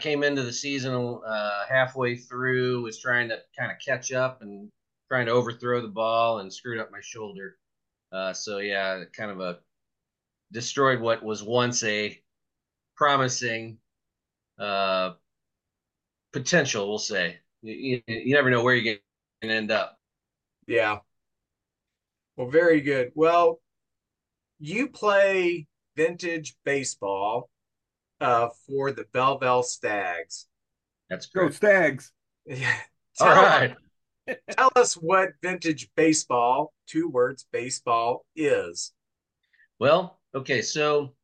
Came into the season halfway through, was trying to kind of catch up and trying to overthrow the ball and screwed up my shoulder. So, yeah, kind of destroyed what was once a promising potential, we'll say. You never know where you're going to end up. Yeah. Well, very good. Well, you play vintage baseball for the Belleville Stags. That's great. Go Stags. Yeah. All right. Tell us what vintage baseball, two words, baseball is. Well, okay, so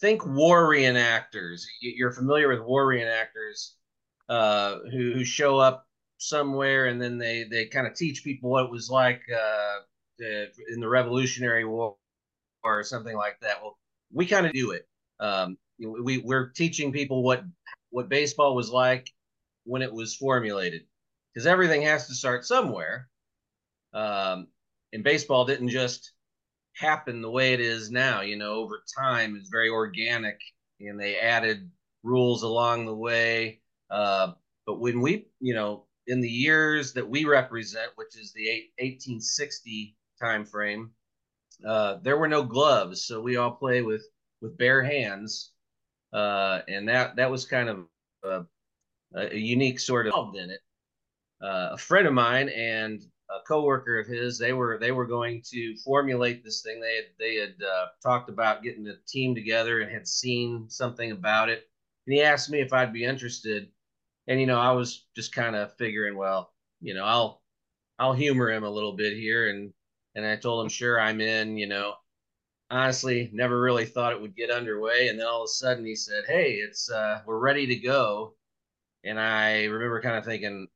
think war reenactors. You're familiar with war reenactors who show up somewhere and then they kind of teach people what it was like in the Revolutionary War or something like that. Well, we kind of do it. We're teaching people what baseball was like when it was formulated. Because everything has to start somewhere. And baseball didn't just happen the way it is now. You know, over time, it's very organic, and they added rules along the way. But when we, you know, in the years that we represent, which is the 1860 time frame, there were no gloves. So we all play with bare hands. And that was kind of a unique sort of involved in it. A friend of mine and a coworker of his, they were going to formulate this thing. They had talked about getting a team together and had seen something about it. And he asked me if I'd be interested. And, you know, I was just kind of figuring, well, you know, I'll humor him a little bit here. And I told him, sure, I'm in, you know, honestly, never really thought it would get underway. And then all of a sudden he said, hey, we're ready to go. And I remember kind of thinking,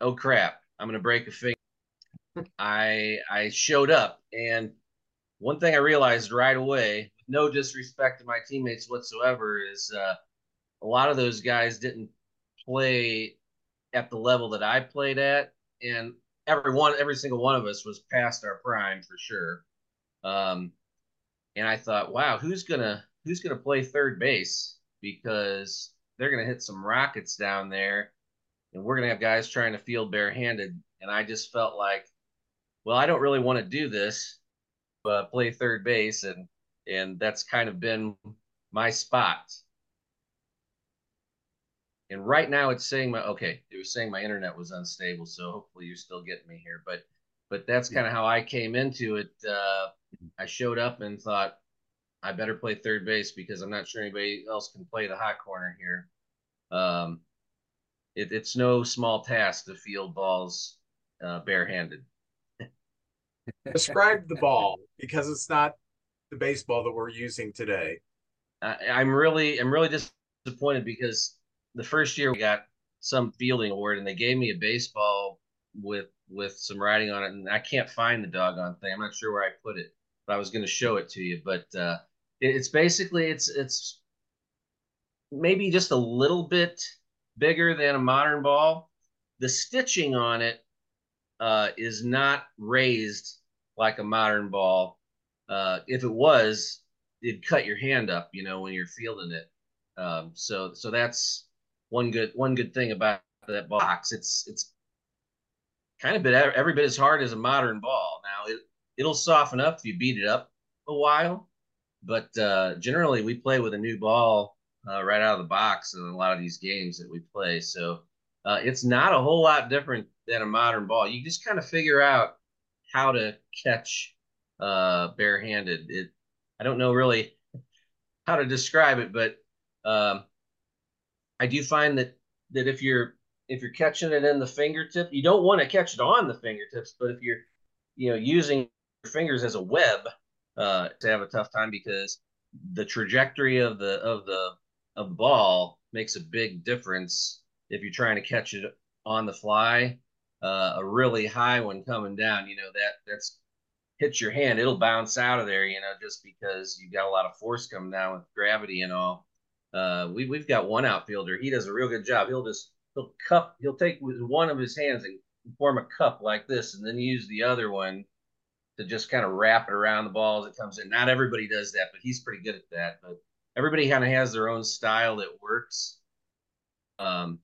oh crap, I'm going to break a finger. I showed up, and one thing I realized right away, with no disrespect to my teammates whatsoever, is a lot of those guys didn't play at the level that I played at, and every single one of us was past our prime for sure. And I thought, wow, who's going to play third base, because they're going to hit some rockets down there. And we're going to have guys trying to field barehanded. And I just felt like, well, I don't really want to do this, but play third base. And that's kind of been my spot. And right now it's saying my internet was unstable. So hopefully you're still getting me here, but that's kind of how I came into it. I showed up and thought I better play third base because I'm not sure anybody else can play the hot corner here. It's no small task to field balls barehanded. Describe the ball, because it's not the baseball that we're using today. I'm really disappointed, because the first year we got some fielding award and they gave me a baseball with some writing on it, and I can't find the doggone thing. I'm not sure where I put it, but I was going to show it to you. But it's maybe just a little bit bigger than a modern ball. The stitching on it is not raised like a modern ball. If it was, it'd cut your hand up, you know, when you're fielding it. So that's one good thing about that box. It's kind of every bit as hard as a modern ball. Now it'll soften up if you beat it up a while, but generally we play with a new ball right out of the box in a lot of these games that we play. So it's not a whole lot different than a modern ball. You just kind of figure out how to catch barehanded. I don't know really how to describe it, but I do find that if you're catching it in the fingertip, you don't want to catch it on the fingertips, but if you're, you know, using your fingers as a web to have a tough time, because the trajectory of the ball makes a big difference if you're trying to catch it on the fly. A really high one coming down, you know, that's hits your hand, it'll bounce out of there, you know, just because you've got a lot of force coming down with gravity and all. We've got one outfielder. He does a real good job. He'll take with one of his hands and form a cup like this, and then use the other one to just kind of wrap it around the ball as it comes in. Not everybody does that, but he's pretty good at that. But everybody kind of has their own style that works.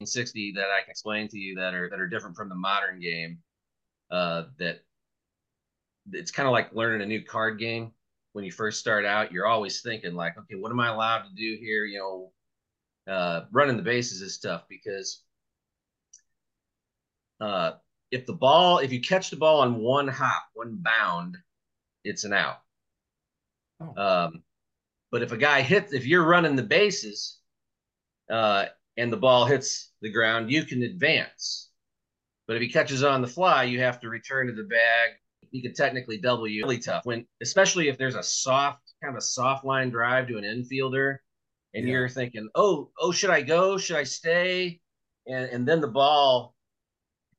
60 that I can explain to you that are different from the modern game. That it's kind of like learning a new card game. When you first start out, you're always thinking like, okay, what am I allowed to do here? You know, running the bases is tough because if you catch the ball on one hop, one bound, it's an out. Oh. But if a guy hits, if you're running the bases and the ball hits the ground, you can advance. But if he catches on the fly, you have to return to the bag. He could technically double you. Really tough when, especially if there's a soft line drive to an infielder, and you're thinking, oh, should I go? Should I stay? And then the ball,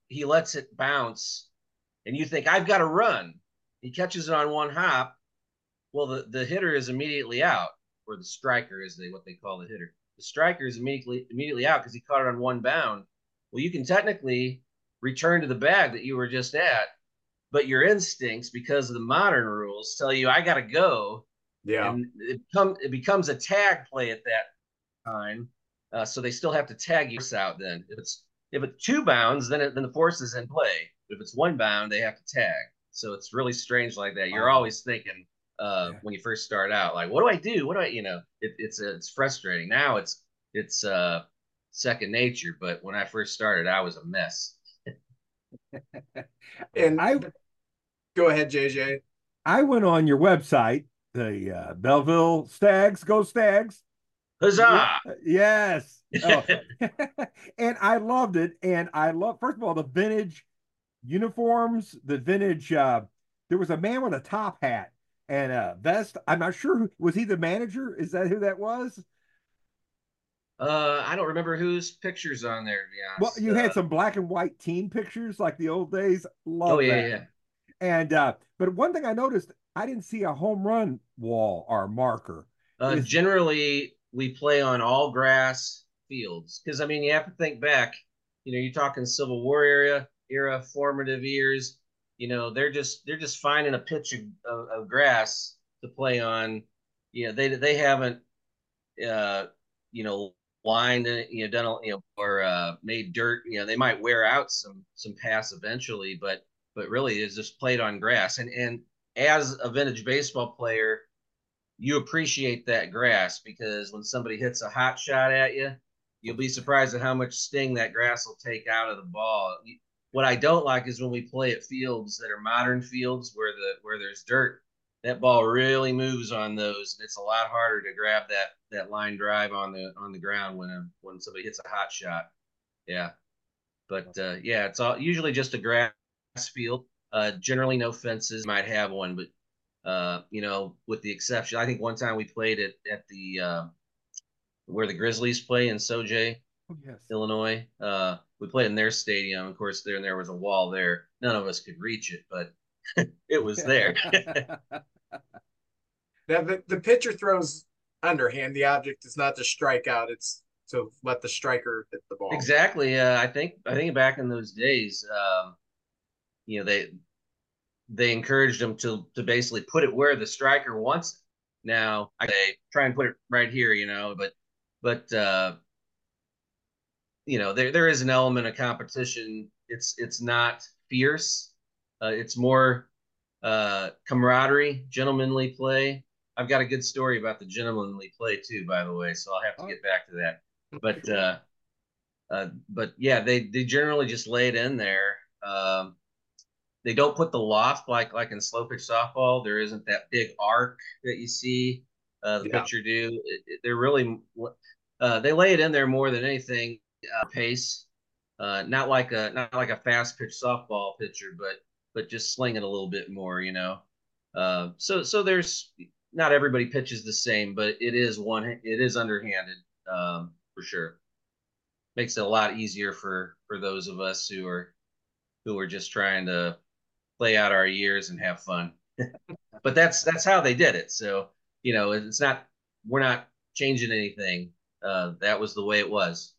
he lets it bounce, and you think, I've got to run. He catches it on one hop. Well, the hitter is immediately out, or the striker is what they call the hitter. The striker is immediately out because he caught it on one bound. Well, you can technically return to the bag that you were just at, but your instincts, because of the modern rules, tell you, I got to go. Yeah. And it becomes a tag play at that time. So they still have to tag you out then. If it's two bounds, then the force is in play. If it's one bound, they have to tag. So it's really strange like that. You're always thinking when you first start out, like, what do I do? What do I, you know, it's frustrating. Now it's second nature. But when I first started, I was a mess. Go ahead, JJ. I went on your website, the Belleville Stags. Go Stags. Huzzah! Yes. Oh. And I loved it. And I love, first of all, the vintage uniforms, the vintage. There was a man with a top hat and a vest. I'm not sure. Was he the manager? Is that who that was? I don't remember whose picture's on there, to be honest. Well, you had some black and white team pictures like the old days. Love that. Yeah. And but one thing I noticed, I didn't see a home run wall or marker. Generally, we play on all grass fields because, I mean, you have to think back. You know, you're talking Civil War era, formative years. You know, they're just finding a pitch of grass to play on. You know, they haven't you know, lined, you know, done, you know, or made dirt. You know, they might wear out some paths eventually, but really it's just played on grass. And as a vintage baseball player, you appreciate that grass because when somebody hits a hot shot at you, you'll be surprised at how much sting that grass will take out of the ball. What I don't like is when we play at fields that are modern fields where there's dirt. That ball really moves on those, and it's a lot harder to grab that line drive on the ground when somebody hits a hot shot. Yeah, but it's all usually just a grass field. Generally, no fences. Might have one, but you know, with the exception, I think one time we played at the where the Grizzlies play in Sojay, Illinois. We played in their stadium. Of course, there was a wall there. None of us could reach it, but it was there. Now the pitcher throws underhand. The object is not to strike out; it's to let the striker hit the ball. Exactly. I think back in those days, you know, they encouraged them to basically put it where the striker wants it. Now I say try and put it right here, you know, but you know, there is an element of competition. It's not fierce. It's more camaraderie, gentlemanly play. I've got a good story about the gentlemanly play too, by the way. So I'll have to get back to that. But yeah, they generally just lay it in there. They don't put the loft like in slow pitch softball. There isn't that big arc that you see pitcher do. They're really they lay it in there more than anything. Pace, not like a fast pitch softball pitcher, but just sling it a little bit more, you know. So there's not everybody pitches the same, but it is underhanded for sure. Makes it a lot easier for those of us who are just trying to play out our years and have fun. But that's how they did it. So, you know, it's not, we're not changing anything. That was the way it was.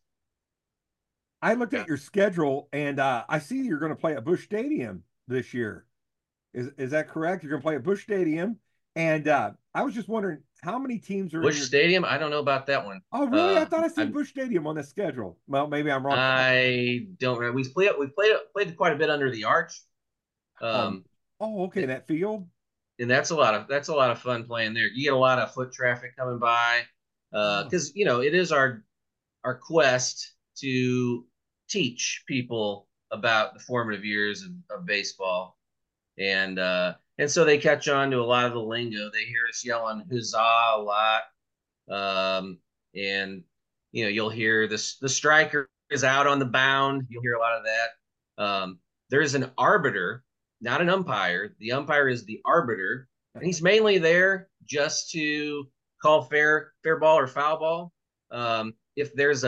I looked at your schedule, and I see you're going to play at Busch Stadium this year. Is that correct? You're going to play at Busch Stadium, and I was just wondering how many teams are Busch Stadium. I don't know about that one. Oh, really? I thought I seen Busch Stadium on the schedule. Well, maybe I'm wrong. I don't remember. We played quite a bit under the arch. Oh, okay, that field. And that's a lot of fun playing there. You get a lot of foot traffic coming by, because you know it is our quest to teach people about the formative years of baseball. And so they catch on to a lot of the lingo. They hear us yelling huzzah a lot. And, you know, you'll hear this, the striker is out on the mound. You'll hear a lot of that. There is an arbiter, not an umpire. The umpire is the arbiter. And he's mainly there just to call fair ball or foul ball. If there's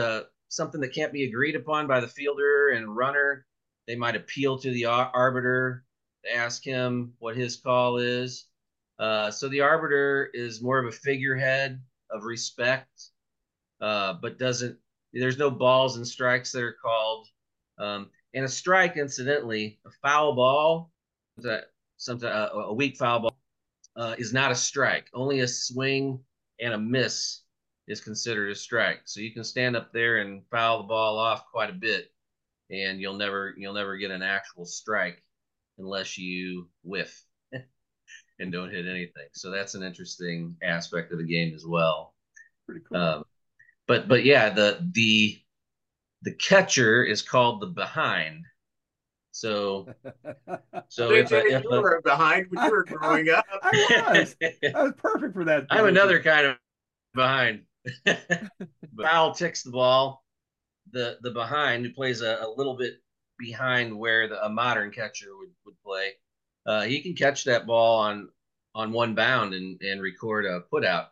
something that can't be agreed upon by the fielder and runner, they might appeal to the arbiter, ask him what his call is. So the arbiter is more of a figurehead of respect, but doesn't, there's no balls and strikes that are called. And a strike, incidentally, a foul ball, a weak foul ball, is not a strike. Only a swing and a miss is considered a strike. So you can stand up there and foul the ball off quite a bit, and you'll never get an actual strike unless you whiff and don't hit anything. So that's an interesting aspect of the game as well. Pretty cool. But yeah, the catcher is called the behind. So if you were behind when you were growing up. I was perfect for that. I'm another kind of behind. Foul ticks the ball. The behind, who plays a little bit behind where a modern catcher would play, he can catch that ball on one bound and record a put out,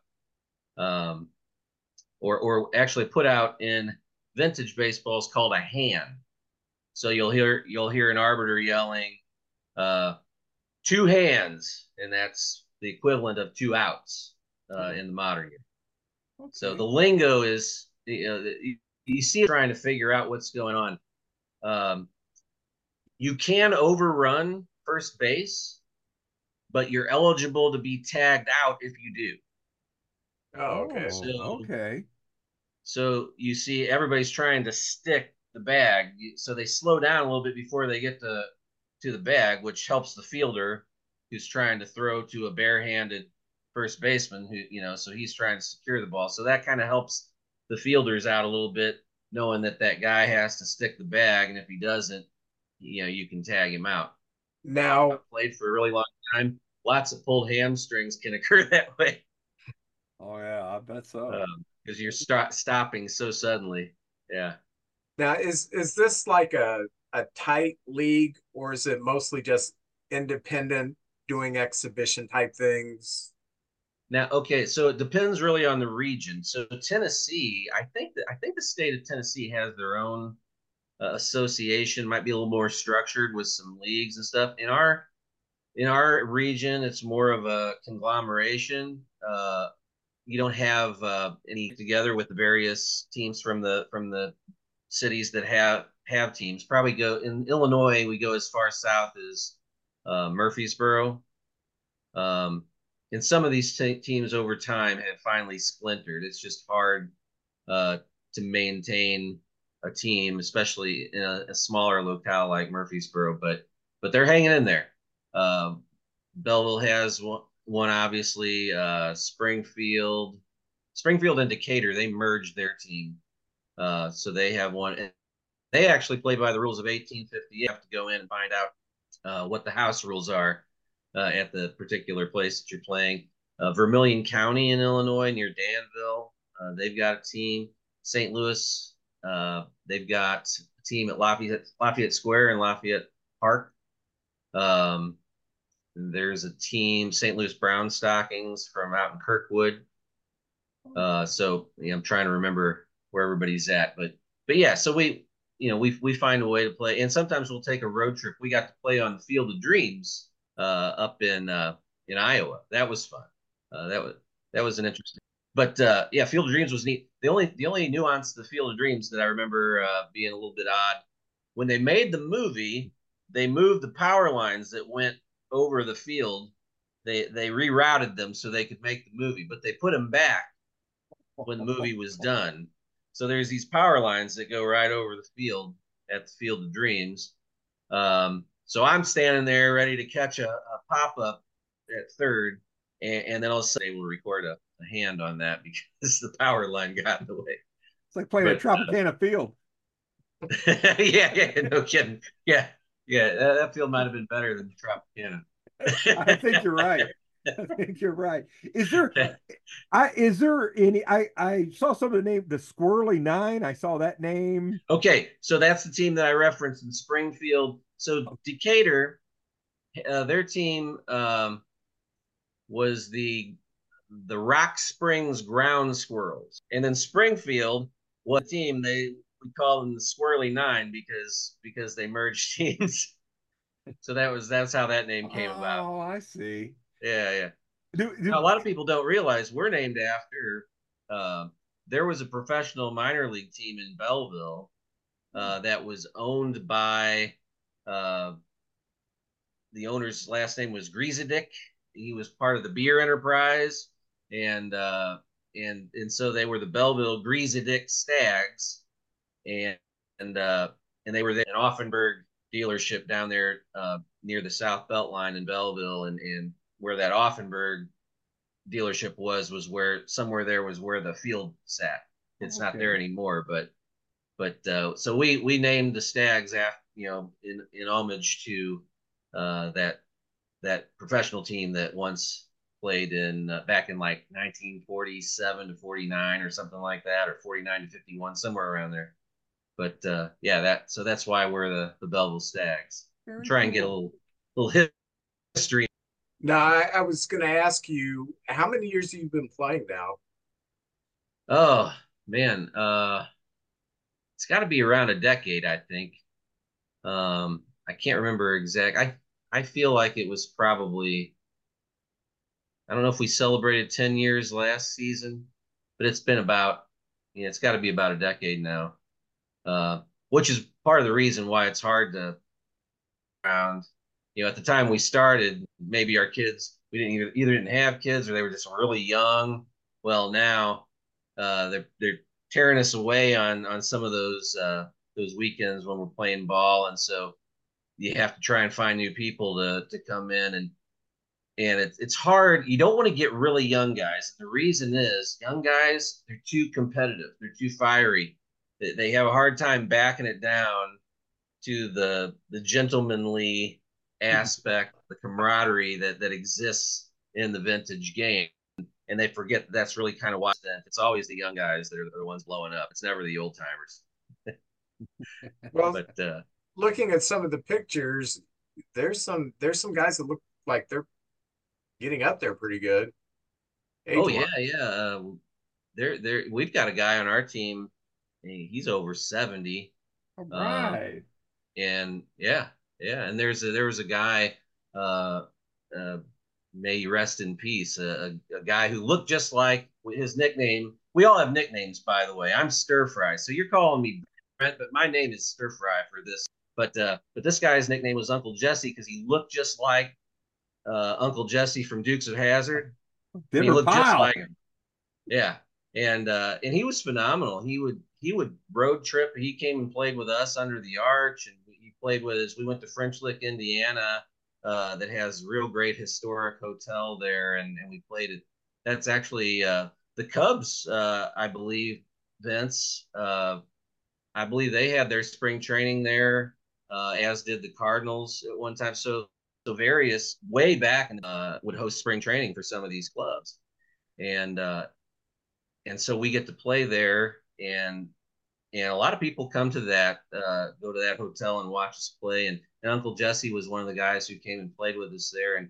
or actually put out in vintage baseball is called a hand. So you'll hear an arbiter yelling, two hands, and that's the equivalent of two outs in the modern game. Okay. So the lingo is, you know, you see it trying to figure out what's going on. You can overrun first base, but you're eligible to be tagged out if you do. Oh, okay. So you see everybody's trying to stick the bag, so they slow down a little bit before they get to the bag, which helps the fielder who's trying to throw to a barehanded first baseman who, you know, so he's trying to secure the ball. So that kind of helps the fielders out a little bit, knowing that guy has to stick the bag, and if he doesn't, you know, you can tag him out. Now, I've played for a really long time. Lots of pulled hamstrings can occur that way. Oh yeah, I bet so. Because you're stopping so suddenly. Yeah. Now, is this like a tight league, or is it mostly just independent doing exhibition type things? Now, okay, so it depends really on the region. So Tennessee, I think the state of Tennessee has their own association, might be a little more structured with some leagues and stuff. In our region, it's more of a conglomeration. You don't have any together with the various teams from the cities that have teams. Probably go in Illinois, we go as far south as Murfreesboro. And some of these teams over time have finally splintered. It's just hard to maintain a team, especially in a smaller locale like Murfreesboro. But they're hanging in there. Belleville has one obviously. Springfield and Decatur, they merged their team, so they have one. And they actually play by the rules of 1850. You have to go in and find out what the house rules are at the particular place that you're playing. Vermilion County in Illinois, near Danville, they've got a team. St. Louis, they've got a team at Lafayette Square and Lafayette Park. There's a team, St. Louis Brown Stockings, from out in Kirkwood. So you know, I'm trying to remember where everybody's at, but yeah, so we find a way to play, and sometimes we'll take a road trip. We got to play on the Field of Dreams up in in Iowa. That was fun. That was an interesting. But yeah, Field of Dreams was neat. The only nuance to the Field of Dreams that I remember being a little bit odd, when they made the movie, they moved the power lines that went over the field. They rerouted them so they could make the movie, but they put them back when the movie was done. So there's these power lines that go right over the field at the Field of Dreams. So I'm standing there ready to catch a pop-up at third, and then I'll say we'll record a hand on that because the power line got in the way. It's like playing at Tropicana Field. Yeah, no kidding. Yeah, that field might have been better than Tropicana. I think you're right. Is there, I saw some of the name, the Squirrely Nine. I saw that name. Okay, so that's the team that I referenced in Springfield. So Decatur, their team was the Rock Springs Ground Squirrels, and then Springfield was a team we call them the Squirrely Nine because they merged teams. So that's how that name came about. Oh, I see. Yeah. Now, a lot of people don't realize we're named after. There was a professional minor league team in Belleville that was owned by. The owner's last name was Griezadick. He was part of the beer enterprise, and so they were the Belleville Griezadick Stags, and they were an Offenburg dealership down there near the South Beltline in Belleville, and where that Offenburg dealership was where somewhere there was where the field sat. It's not there anymore, but so we named the Stags after. You know, in homage to that professional team that once played in back in like 1947 to 49 or something like that, or 49 to 51, somewhere around there. But yeah, so that's why we're the Belleville Stags. Try and get a little history. Now, I was going to ask you, how many years have you been playing now? Oh man, it's got to be around a decade, I think. I can't remember exact. I feel like it was probably, I don't know if we celebrated 10 years last season, but it's been about, it's got to be about a decade now, which is part of the reason why it's hard to around. At the time we started, maybe our kids, we didn't either didn't have kids or they were just really young. Well, now they're tearing us away on some of those weekends when we're playing ball. And so you have to try and find new people to come in and it's hard. You don't want to get really young guys. The reason is young guys, they're too competitive. They're too fiery. They have a hard time backing it down to the gentlemanly aspect, the camaraderie that exists in the vintage game. And they forget that's really kind of why it's always the young guys that are the ones blowing up. It's never the old timers. Well, but, looking at some of the pictures, there's some guys that look like they're getting up there pretty good. Yeah. We've got a guy on our team. He's over 70. All right. And there was a guy. May he rest in peace. A guy who looked just like his nickname. We all have nicknames, by the way. I'm Stir Fry, so you're calling me Brent, but my name is Stir Fry for this. But this guy's nickname was Uncle Jesse because he looked just like Uncle Jesse from Dukes of Hazzard. He looked just like him. Yeah, and he was phenomenal. He would road trip. He came and played with us under the arch, and he played with us. We went to French Lick, Indiana, that has real great historic hotel there, and we played it. That's actually. The Cubs, I believe, Vince, I believe they had their spring training there, as did the Cardinals at one time. So various way back would host spring training for some of these clubs. And so we get to play there. And a lot of people come to that, go to that hotel and watch us play. And Uncle Jesse was one of the guys who came and played with us there. And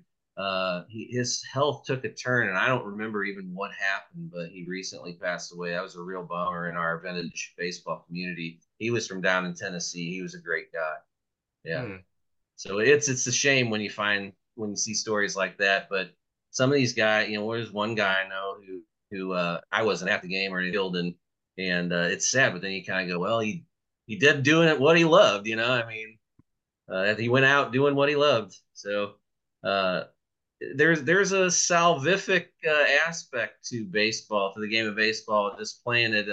his health took a turn, and I don't remember even what happened, but he recently passed away. That was a real bummer in our vintage baseball community. He was from down in Tennessee. He was a great guy. Yeah. So it's a shame when you see stories like that, but some of these guys, you know, there's one guy I know who I wasn't at the game or in the field, and it's sad, but then you kind of go, well, he did doing it what he loved, you know. I mean, he went out doing what he loved. So there's a salvific aspect to baseball, to the game of baseball, just playing it.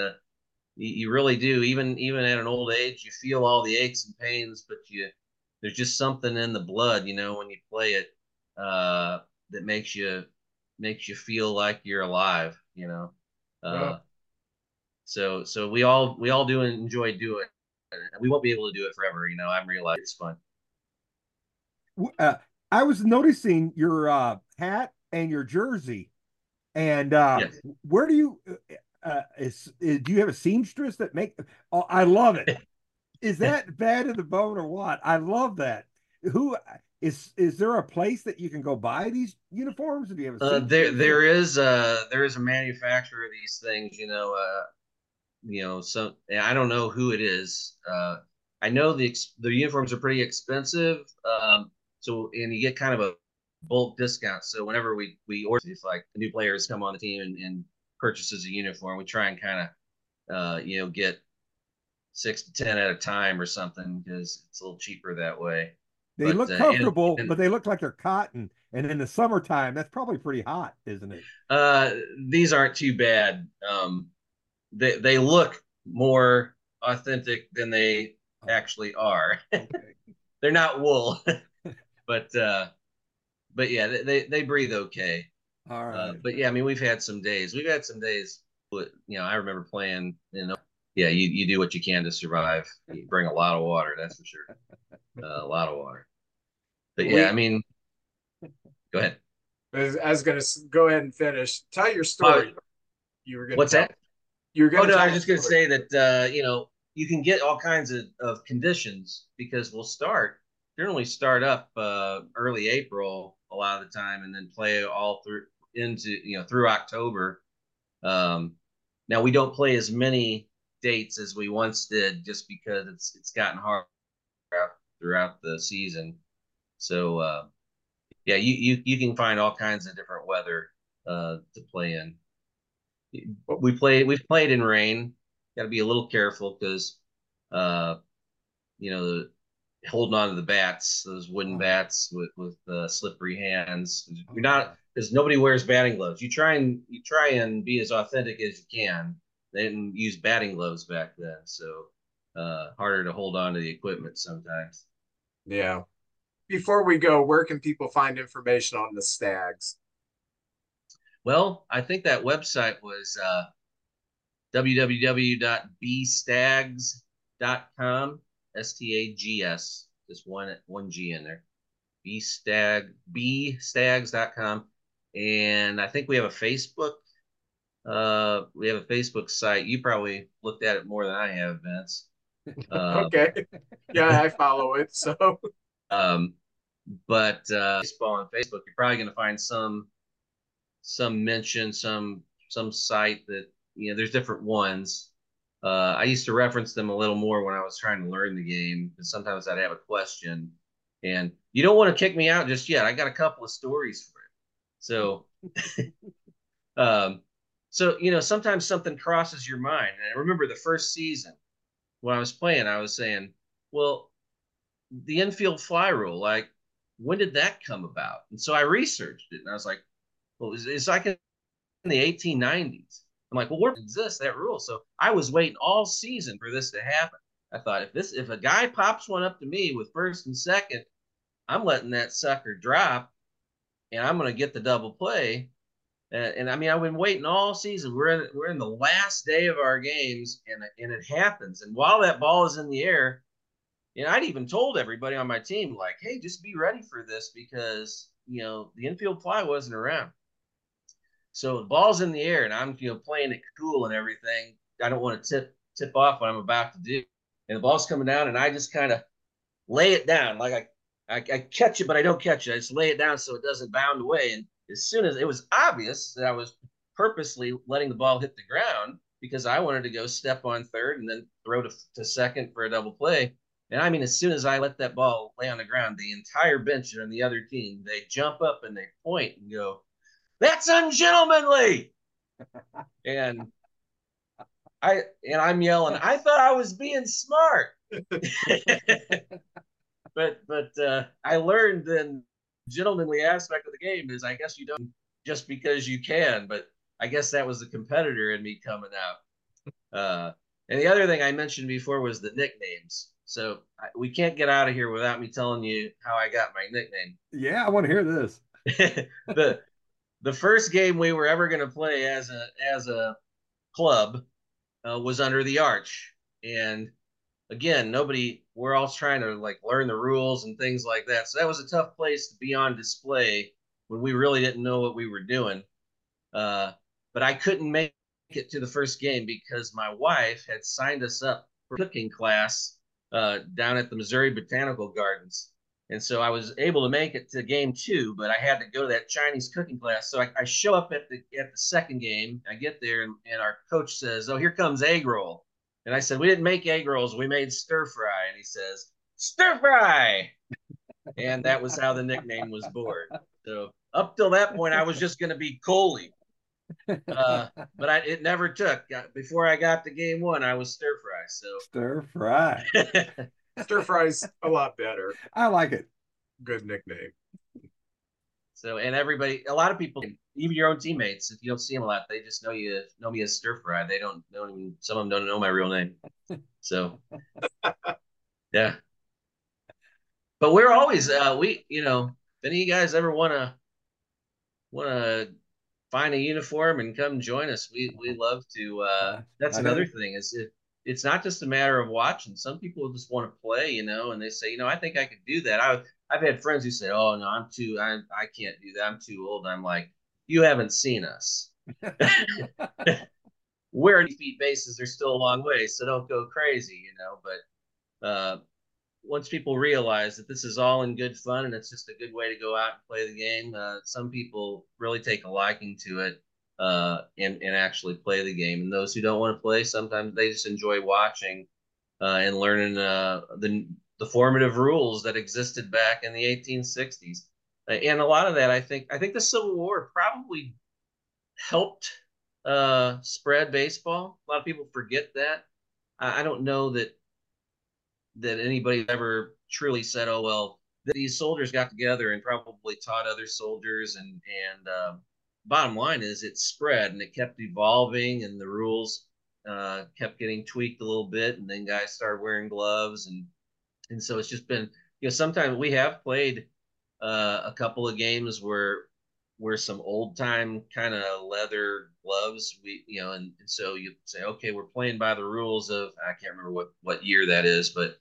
You really do, even at an old age, you feel all the aches and pains, but there's just something in the blood, you know, when you play it that makes you feel like you're alive, you know. Yeah. So we all do enjoy doing it. We won't be able to do it forever, you know. I'm realizing it's fun. I was noticing your hat and your jersey, and yes. Where do you do you have a seamstress that make? Oh, I love it. Is that bad in the bone or what? I love that. Who is there a place that you can go buy these uniforms? If you have a there is a manufacturer of these things, you know. So I don't know who it is. I know the uniforms are pretty expensive. And you get kind of a bulk discount. So whenever we order, if like new players come on the team and purchases a uniform, we try and kind of, get 6 to 10 at a time or something, because it's a little cheaper that way. They look comfortable, but they look like they're cotton. And in the summertime, that's probably pretty hot, isn't it? These aren't too bad. They look more authentic than they actually are. Okay. They're not wool, but yeah, they breathe okay. All right. But yeah, I mean, we've had some days. You know, I remember playing. You know, yeah, you do what you can to survive. You bring a lot of water, that's for sure. A lot of water. But yeah, I mean, go ahead. I was gonna go ahead and finish. Tell your story. You were gonna. What's that? You're gonna. Oh no, I was just gonna say that you can get all kinds of conditions, because we'll generally start up early April a lot of the time, and then play all through through October. Now we don't play as many dates as we once did, just because it's gotten harder throughout the season. So yeah, you can find all kinds of different weather to play in. We've played in rain. Got to be a little careful, because holding on to the bats, those wooden bats with slippery hands. You're not, because nobody wears batting gloves. You try and be as authentic as you can. They didn't use batting gloves back then, so harder to hold on to the equipment sometimes. Yeah. Before we go, where can people find information on the Stags? Well, I think that website was www.bstags.com. Stags, just one G in there. Bstags.com, and I think we have a Facebook. We have a Facebook site. You probably looked at it more than I have, Vince. Okay, yeah, I follow it. So, but baseball on Facebook, you're probably going to find some mention, some site that there's different ones. I used to reference them a little more when I was trying to learn the game, because sometimes I'd have a question, and you don't want to kick me out just yet. I got a couple of stories for it. So, sometimes something crosses your mind. And I remember the first season when I was playing, I was saying, well, the infield fly rule, like, when did that come about? And so I researched it, and I was like, well, it's like in the 1890s. I'm like, well, where exists that rule? So I was waiting all season for this to happen. I thought, if a guy pops one up to me with first and second, I'm letting that sucker drop, and I'm going to get the double play. And I mean, I've been waiting all season. We're in the last day of our games, and it happens. And while that ball is in the air, I'd even told everybody on my team, like, hey, just be ready for this, because the infield fly wasn't around. So the ball's in the air, and I'm playing it cool and everything. I don't want to tip off what I'm about to do. And the ball's coming down, and I just kind of lay it down. Like I catch it, but I don't catch it. I just lay it down so it doesn't bound away. And as soon as it was obvious that I was purposely letting the ball hit the ground, because I wanted to go step on third and then throw to second for a double play. And I mean, as soon as I let that ball lay on the ground, the entire bench and the other team, they jump up and they point and go, That's ungentlemanly. And I'm yelling, I thought I was being smart. But I learned then gentlemanly aspect of the game is, I guess you don't just because you can, but I guess that was the competitor in me coming out. And the other thing I mentioned before was the nicknames. So we can't get out of here without me telling you how I got my nickname. Yeah, I want to hear this. The first game we were ever going to play as a club was under the arch. And again, we're all trying to like learn the rules and things like that. So that was a tough place to be on display when we really didn't know what we were doing. But I couldn't make it to the first game because my wife had signed us up for cooking class down at the Missouri Botanical Gardens. And so I was able to make it to game two, but I had to go to that Chinese cooking class. So I show up at the second game. I get there, and our coach says, "Oh, here comes egg roll." And I said, "We didn't make egg rolls. We made stir fry." And he says, "Stir fry." And that was how the nickname was born. So up till that point, I was just going to be Coley. But it never took. Before I got to game one, I was stir fry. So stir fry. Stir fry's a lot better. I like it. Good nickname. So, and everybody, a lot of people, even your own teammates, if you don't see them a lot, they just know me as Stir Fry. They don't even, some of them don't know my real name. So, yeah. But we're always, if any of you guys ever want to find a uniform and come join us, we love to. That's another thing is it's not just a matter of watching. Some people just want to play, and they say, I think I could do that. I've had friends who say, "Oh no, I can't do that. I'm too old." I'm like, you haven't seen us. We're 80 feet bases. They're still a long way. So don't go crazy, but, once people realize that this is all in good fun and it's just a good way to go out and play the game. Some people really take a liking to it, and actually play the game. And those who don't want to play, sometimes they just enjoy watching, and learning, the formative rules that existed back in the 1860s. And a lot of that, I think the Civil War probably helped spread baseball. A lot of people forget that. I don't know that anybody ever truly said, "Oh, well, these soldiers got together and probably taught other soldiers." And bottom line is it spread and it kept evolving, and the rules kept getting tweaked a little bit. And then guys started wearing gloves, and so it's just been, sometimes we have played a couple of games where some old time kind of leather gloves, and so you say, okay, we're playing by the rules of, I can't remember what year that is, but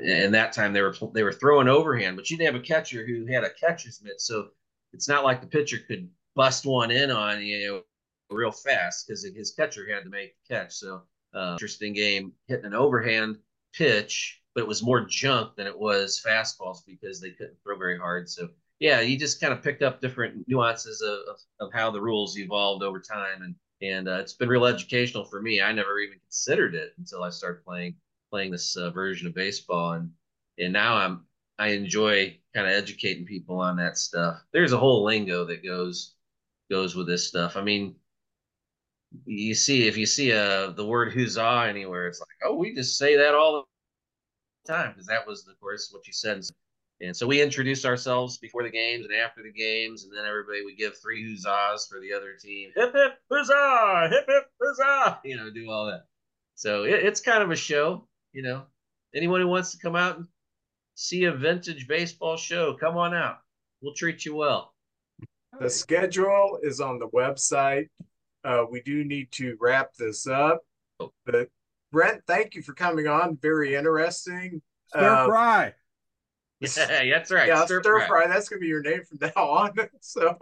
in that time they were throwing overhand, but you didn't have a catcher who had a catcher's mitt. So it's not like the pitcher could bust one in on, real fast, because his catcher had to make the catch. So interesting game, hitting an overhand pitch, but it was more junk than it was fastballs because they couldn't throw very hard. So yeah, you just kind of picked up different nuances of how the rules evolved over time. And it's been real educational for me. I never even considered it until I started playing this version of baseball. And now I enjoy kind of educating people on that stuff. There's a whole lingo that goes with this stuff. I mean, if you see the word "huzzah" anywhere, it's like, oh, we just say that all the time, because that was, of course, what you said. And so we introduced ourselves before the games and after the games, and then everybody would give 3 huzzahs for the other team. Hip hip huzzah! Hip hip huzzah! Do all that. So it's kind of a show. Anyone who wants to come out and see a vintage baseball show, come on out. We'll treat you well. The schedule is on the website. We do need to wrap this up, but Brent, thank you for coming on. Very interesting. Stir fry. Yeah, that's right. Yeah, stir fry. That's going to be your name from now on. So,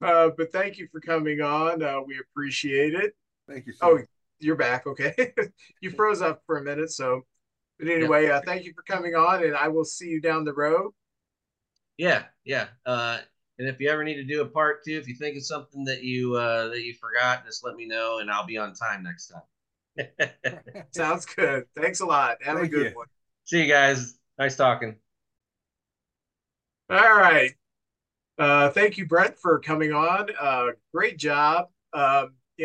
but thank you for coming on. We appreciate it. Thank you. So much. You're back. Okay. You froze up for a minute. So, but anyway, yeah. Thank you for coming on, and I will see you down the road. Yeah. And if you ever need to do a part 2, if you think of something that you forgot, just let me know, and I'll be on time next time. Sounds good. Thanks a lot. Have a good one. See you guys. Nice talking. All right. Thank you, Brent, for coming on. Great job. You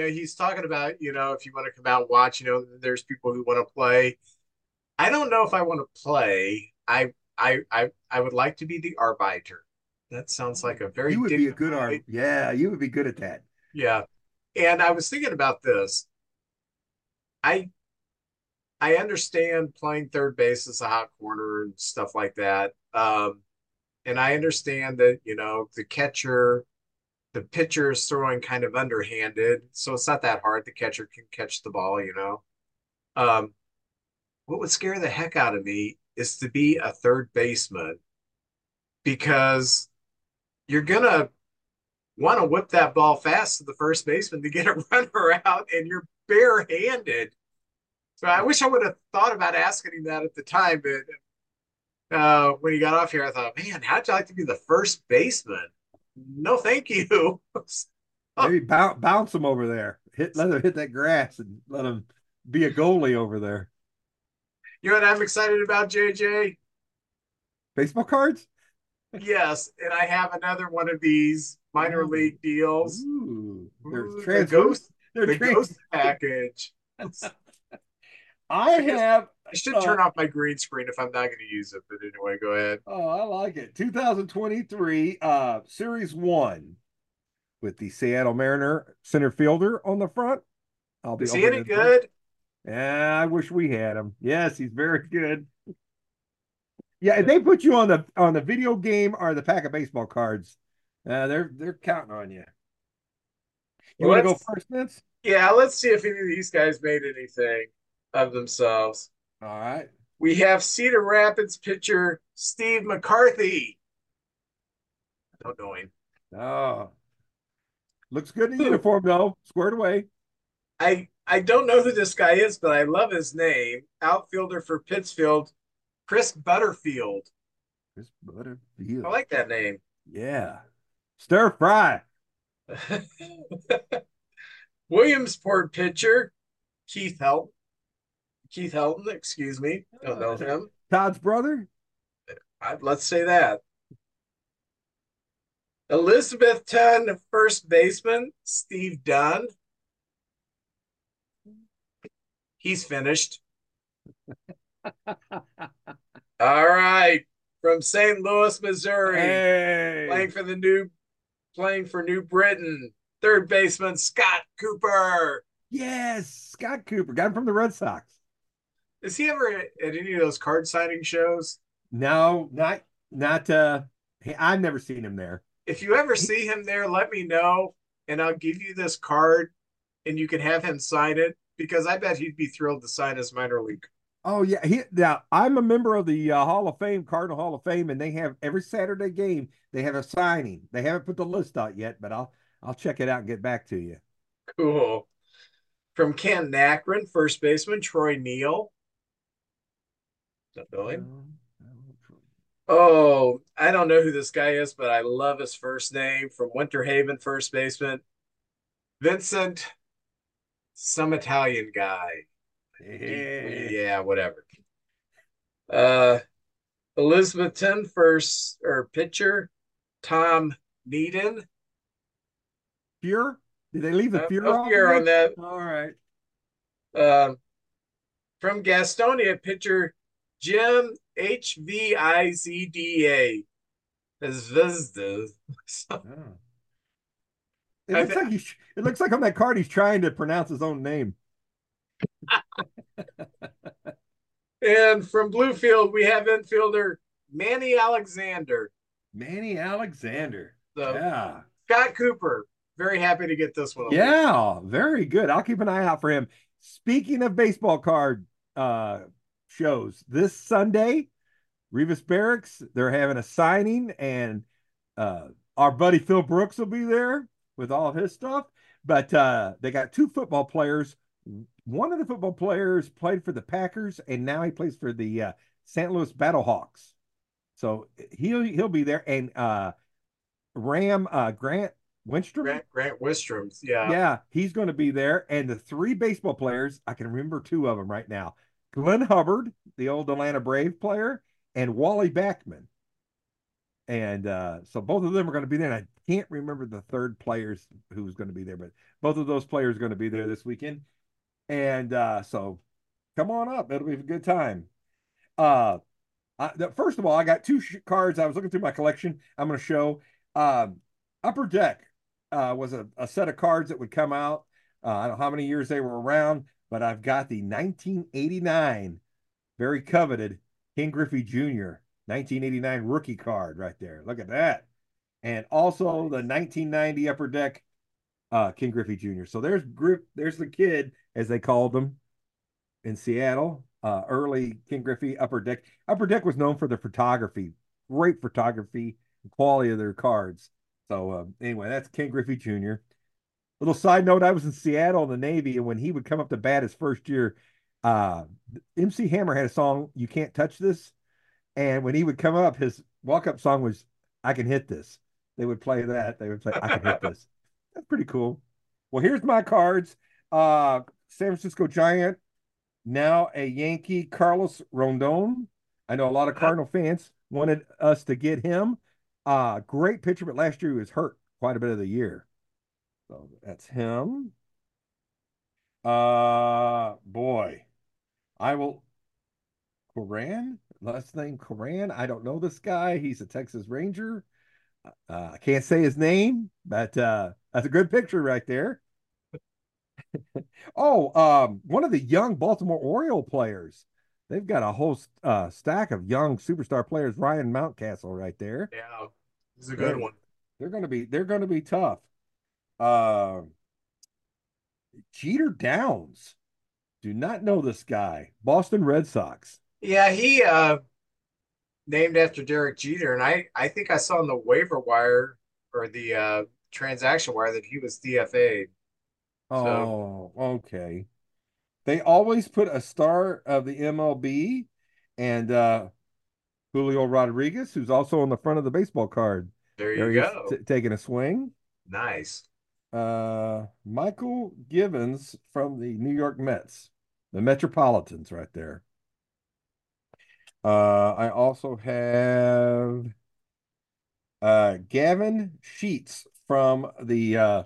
know, he's talking about, you know, if you want to come out and watch, you know, there's people who want to play. I don't know if I want to play. I would like to be the arbiter. That sounds like a very... You would be a good arbiter. Yeah, you would be good at that. Yeah. And I was thinking about this. I understand playing third base as a hot corner and stuff like that. And I understand that, you know, the catcher, the pitcher is throwing kind of underhanded. So it's not that hard. The catcher can catch the ball, you know. What would scare the heck out of me is to be a third baseman, because you're going to want to whip that ball fast to the first baseman to get a runner out, and you're barehanded. So I wish I would have thought about asking him that at the time, but when he got off here, I thought, man, how'd you like to be the first baseman? No, thank you. Maybe bounce him over there. Let him hit that grass and let him be a goalie over there. You know what I'm excited about, JJ? Baseball cards? Yes, and I have another one of these minor league deals. Ooh, they're ghost package. I should turn off my green screen if I'm not going to use it, but anyway, go ahead. Oh, I like it. 2023 Series 1 with the Seattle Mariner center fielder on the front. Is he any good? Yeah, I wish we had him. Yes, he's very good. Yeah, if they put you on the video game or the pack of baseball cards, they're counting on you. You want to go first, Vince? Yeah, let's see if any of these guys made anything of themselves. All right. We have Cedar Rapids pitcher Steve McCarthy. I don't know him. Oh. Looks good in uniform, though. Squared away. I don't know who this guy is, but I love his name. Outfielder for Pittsfield, Chris Butterfield. Chris Butterfield. I like that name. Yeah. Stir fry. Williamsport pitcher Keith Helton. Keith Helton, excuse me. Don't know him. Todd's brother? Let's say that. Elizabethton first baseman, Steve Dunn. He's finished. All right. From St. Louis, Missouri. Hey. Playing for New Britain. Third baseman, Scott Cooper. Yes, Scott Cooper. Got him from the Red Sox. Is he ever at any of those card signing shows? No, not I've never seen him there. If you ever see him there, let me know, and I'll give you this card, and you can have him sign it, because I bet he'd be thrilled to sign his minor league. Oh, yeah. Now, I'm a member of the Hall of Fame, Cardinal Hall of Fame, and they have every Saturday game, they have a signing. They haven't put the list out yet, but I'll check it out and get back to you. Cool. From Canton Akron, first baseman, Troy Neal. Oh, I don't know who this guy is, but I love his first name. From Winter Haven, first baseman, Vincent, some Italian guy. Yeah, whatever. Elizabethton pitcher, Tom Needon. Fuhr? Did they leave the Fuhr on that? All right. From Gastonia, pitcher Jim Hvizda. It looks like on that card he's trying to pronounce his own name. And from Bluefield, we have infielder Manny Alexander. Manny Alexander. So, yeah. Scott Cooper. Very happy to get this one. Yeah, very good. I'll keep an eye out for him. Speaking of baseball card shows, this Sunday, Rivas Barracks, they're having a signing, and our buddy Phil Brooks will be there with all of his stuff. But they got two football players. One of the football players played for the Packers, and now he plays for the St. Louis Battlehawks. So he'll be there. And Grant Winstrom? Grant Winstrom's, yeah. Yeah, he's going to be there. And the three baseball players, I can remember two of them right now. Glenn Hubbard, the old Atlanta Brave player, and Wally Backman. And so both of them are going to be there. And I can't remember the third players who's going to be there, but both of those players are going to be there this weekend. And so come on up. It'll be a good time. First of all, I got two cards. I was looking through my collection. I'm going to show Upper Deck was a set of cards that would come out. I don't know how many years they were around, but I've got the 1989, very coveted Ken Griffey Jr. 1989 rookie card right there. Look at that. And also the 1990 Upper Deck Ken Griffey Jr. So there's the kid, as they called him in Seattle. Early Ken Griffey, Upper Deck. Upper Deck was known for their photography, great photography, quality of their cards. So anyway, that's Ken Griffey Jr. Little side note, I was in Seattle in the Navy, and when he would come up to bat his first year, MC Hammer had a song, You Can't Touch This. And when he would come up, his walk-up song was, I Can Hit This. They would play that. They would play, I Can Hit This. That's pretty cool. Well, here's my cards. San Francisco Giant. Now a Yankee, Carlos Rondon. I know a lot of Cardinal fans wanted us to get him. Great pitcher, but last year he was hurt quite a bit of the year. So that's him. Boy, I will. Coran, last name Coran. I don't know this guy. He's a Texas Ranger. I can't say his name, but that's a good picture right there. One of the young Baltimore Oriole players. They've got a whole stack of young superstar players. Ryan Mountcastle, right there. Yeah, he's a good one. They're going to be tough. Jeter Downs. Do not know this guy. Boston Red Sox. Yeah, he named after Derek Jeter, and I think I saw on the waiver wire or the transaction wire that he was DFA'd. Oh, okay. They always put a star of the MLB and Julio Rodriguez, who's also on the front of the baseball card. There you go. Taking a swing. Nice. Michael Givens from the New York Mets, the Metropolitans right there. I also have Gavin Sheets from the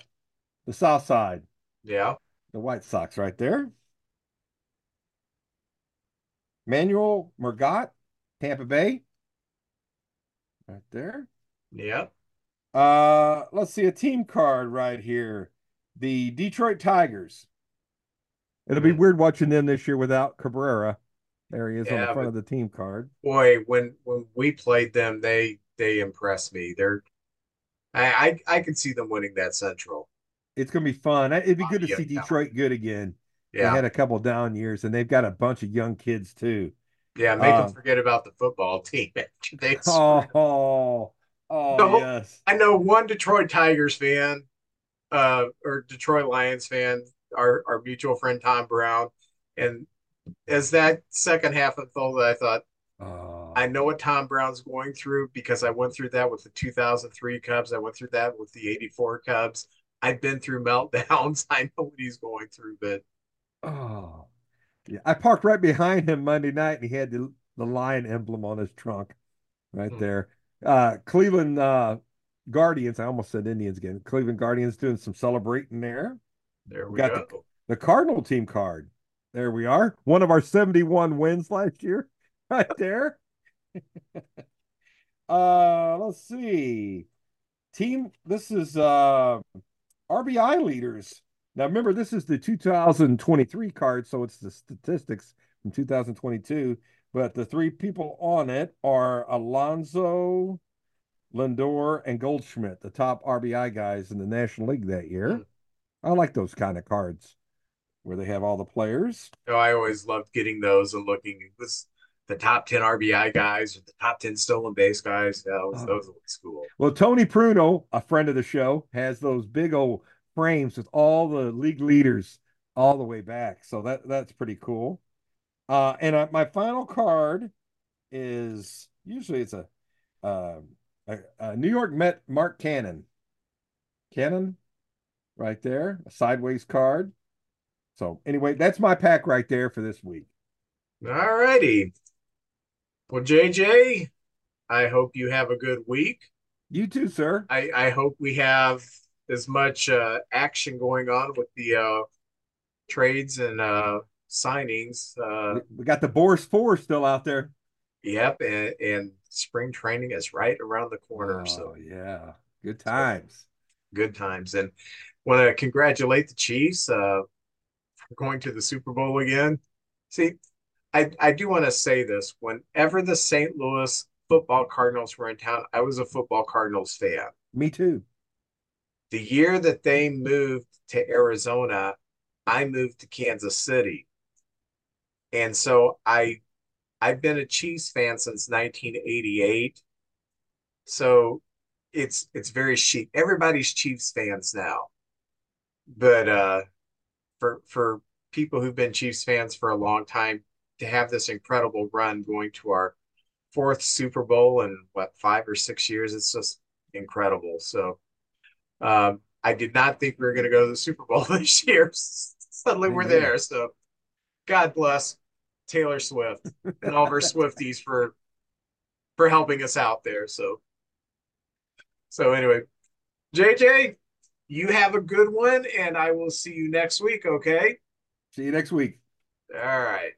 South Side. Yeah. The White Sox right there. Manuel Margot, Tampa Bay. Right there. Yeah. Let's see a team card right here. The Detroit Tigers. It'll be weird watching them this year without Cabrera. There he is on the front of the team card. Boy, when we played them, they impressed me. I can see them winning that Central. It's going to be fun. It'd be good to see Detroit good again. Yeah. They had a couple down years, and they've got a bunch of young kids, too. Yeah, make them forget about the football team. Yes. I know one Detroit Tigers fan or Detroit Lions fan, our mutual friend Tom Brown. And as that second half unfolded, I thought, I know what Tom Brown's going through because I went through that with the 2003 Cubs. I went through that with the 84 Cubs. I've been through meltdowns. I know what he's going through, but yeah, I parked right behind him Monday night, and he had the lion emblem on his trunk, right there. Cleveland Guardians. I almost said Indians again. Cleveland Guardians doing some celebrating there. There we got go. The Cardinal team card. There we are. One of our 71 wins last year, right there. Let's see. Team. This is RBI leaders. Now, remember, this is the 2023 card, so it's the statistics from 2022, but the three people on it are Alonso, Lindor, and Goldschmidt, the top RBI guys in the National League that year. I like those kind of cards where they have all the players. Oh, I always loved getting those and looking. It was the top 10 RBI guys or the top 10 stolen base guys. Those look cool. Well, Tony Pruno, a friend of the show, has those big old frames with all the league leaders all the way back. So that's pretty cool. And my final card is usually it's a New York Met Mark Cannon. Cannon right there, a sideways card. So anyway, that's my pack right there for this week. All righty. Well, JJ, I hope you have a good week. You too, sir. I hope we have as much action going on with the trades and signings. We got the Boris Four still out there. Yep, and spring training is right around the corner. So yeah, good times. Good times. And want to congratulate the Chiefs for going to the Super Bowl again. See, I do want to say this. Whenever the St. Louis football Cardinals were in town, I was a football Cardinals fan. Me too. The year that they moved to Arizona, I moved to Kansas City. And so I've been a Chiefs fan since 1988. So it's very chic. Everybody's Chiefs fans now. But for people who've been Chiefs fans for a long time, to have this incredible run going to our 4th Super Bowl in, what, 5 or 6 years, it's just incredible. So I did not think we were going to go to the Super Bowl this year. Suddenly we're there. So God bless Taylor Swift and all of our Swifties for helping us out there. So anyway, JJ, you have a good one, and I will see you next week, okay? See you next week. All right.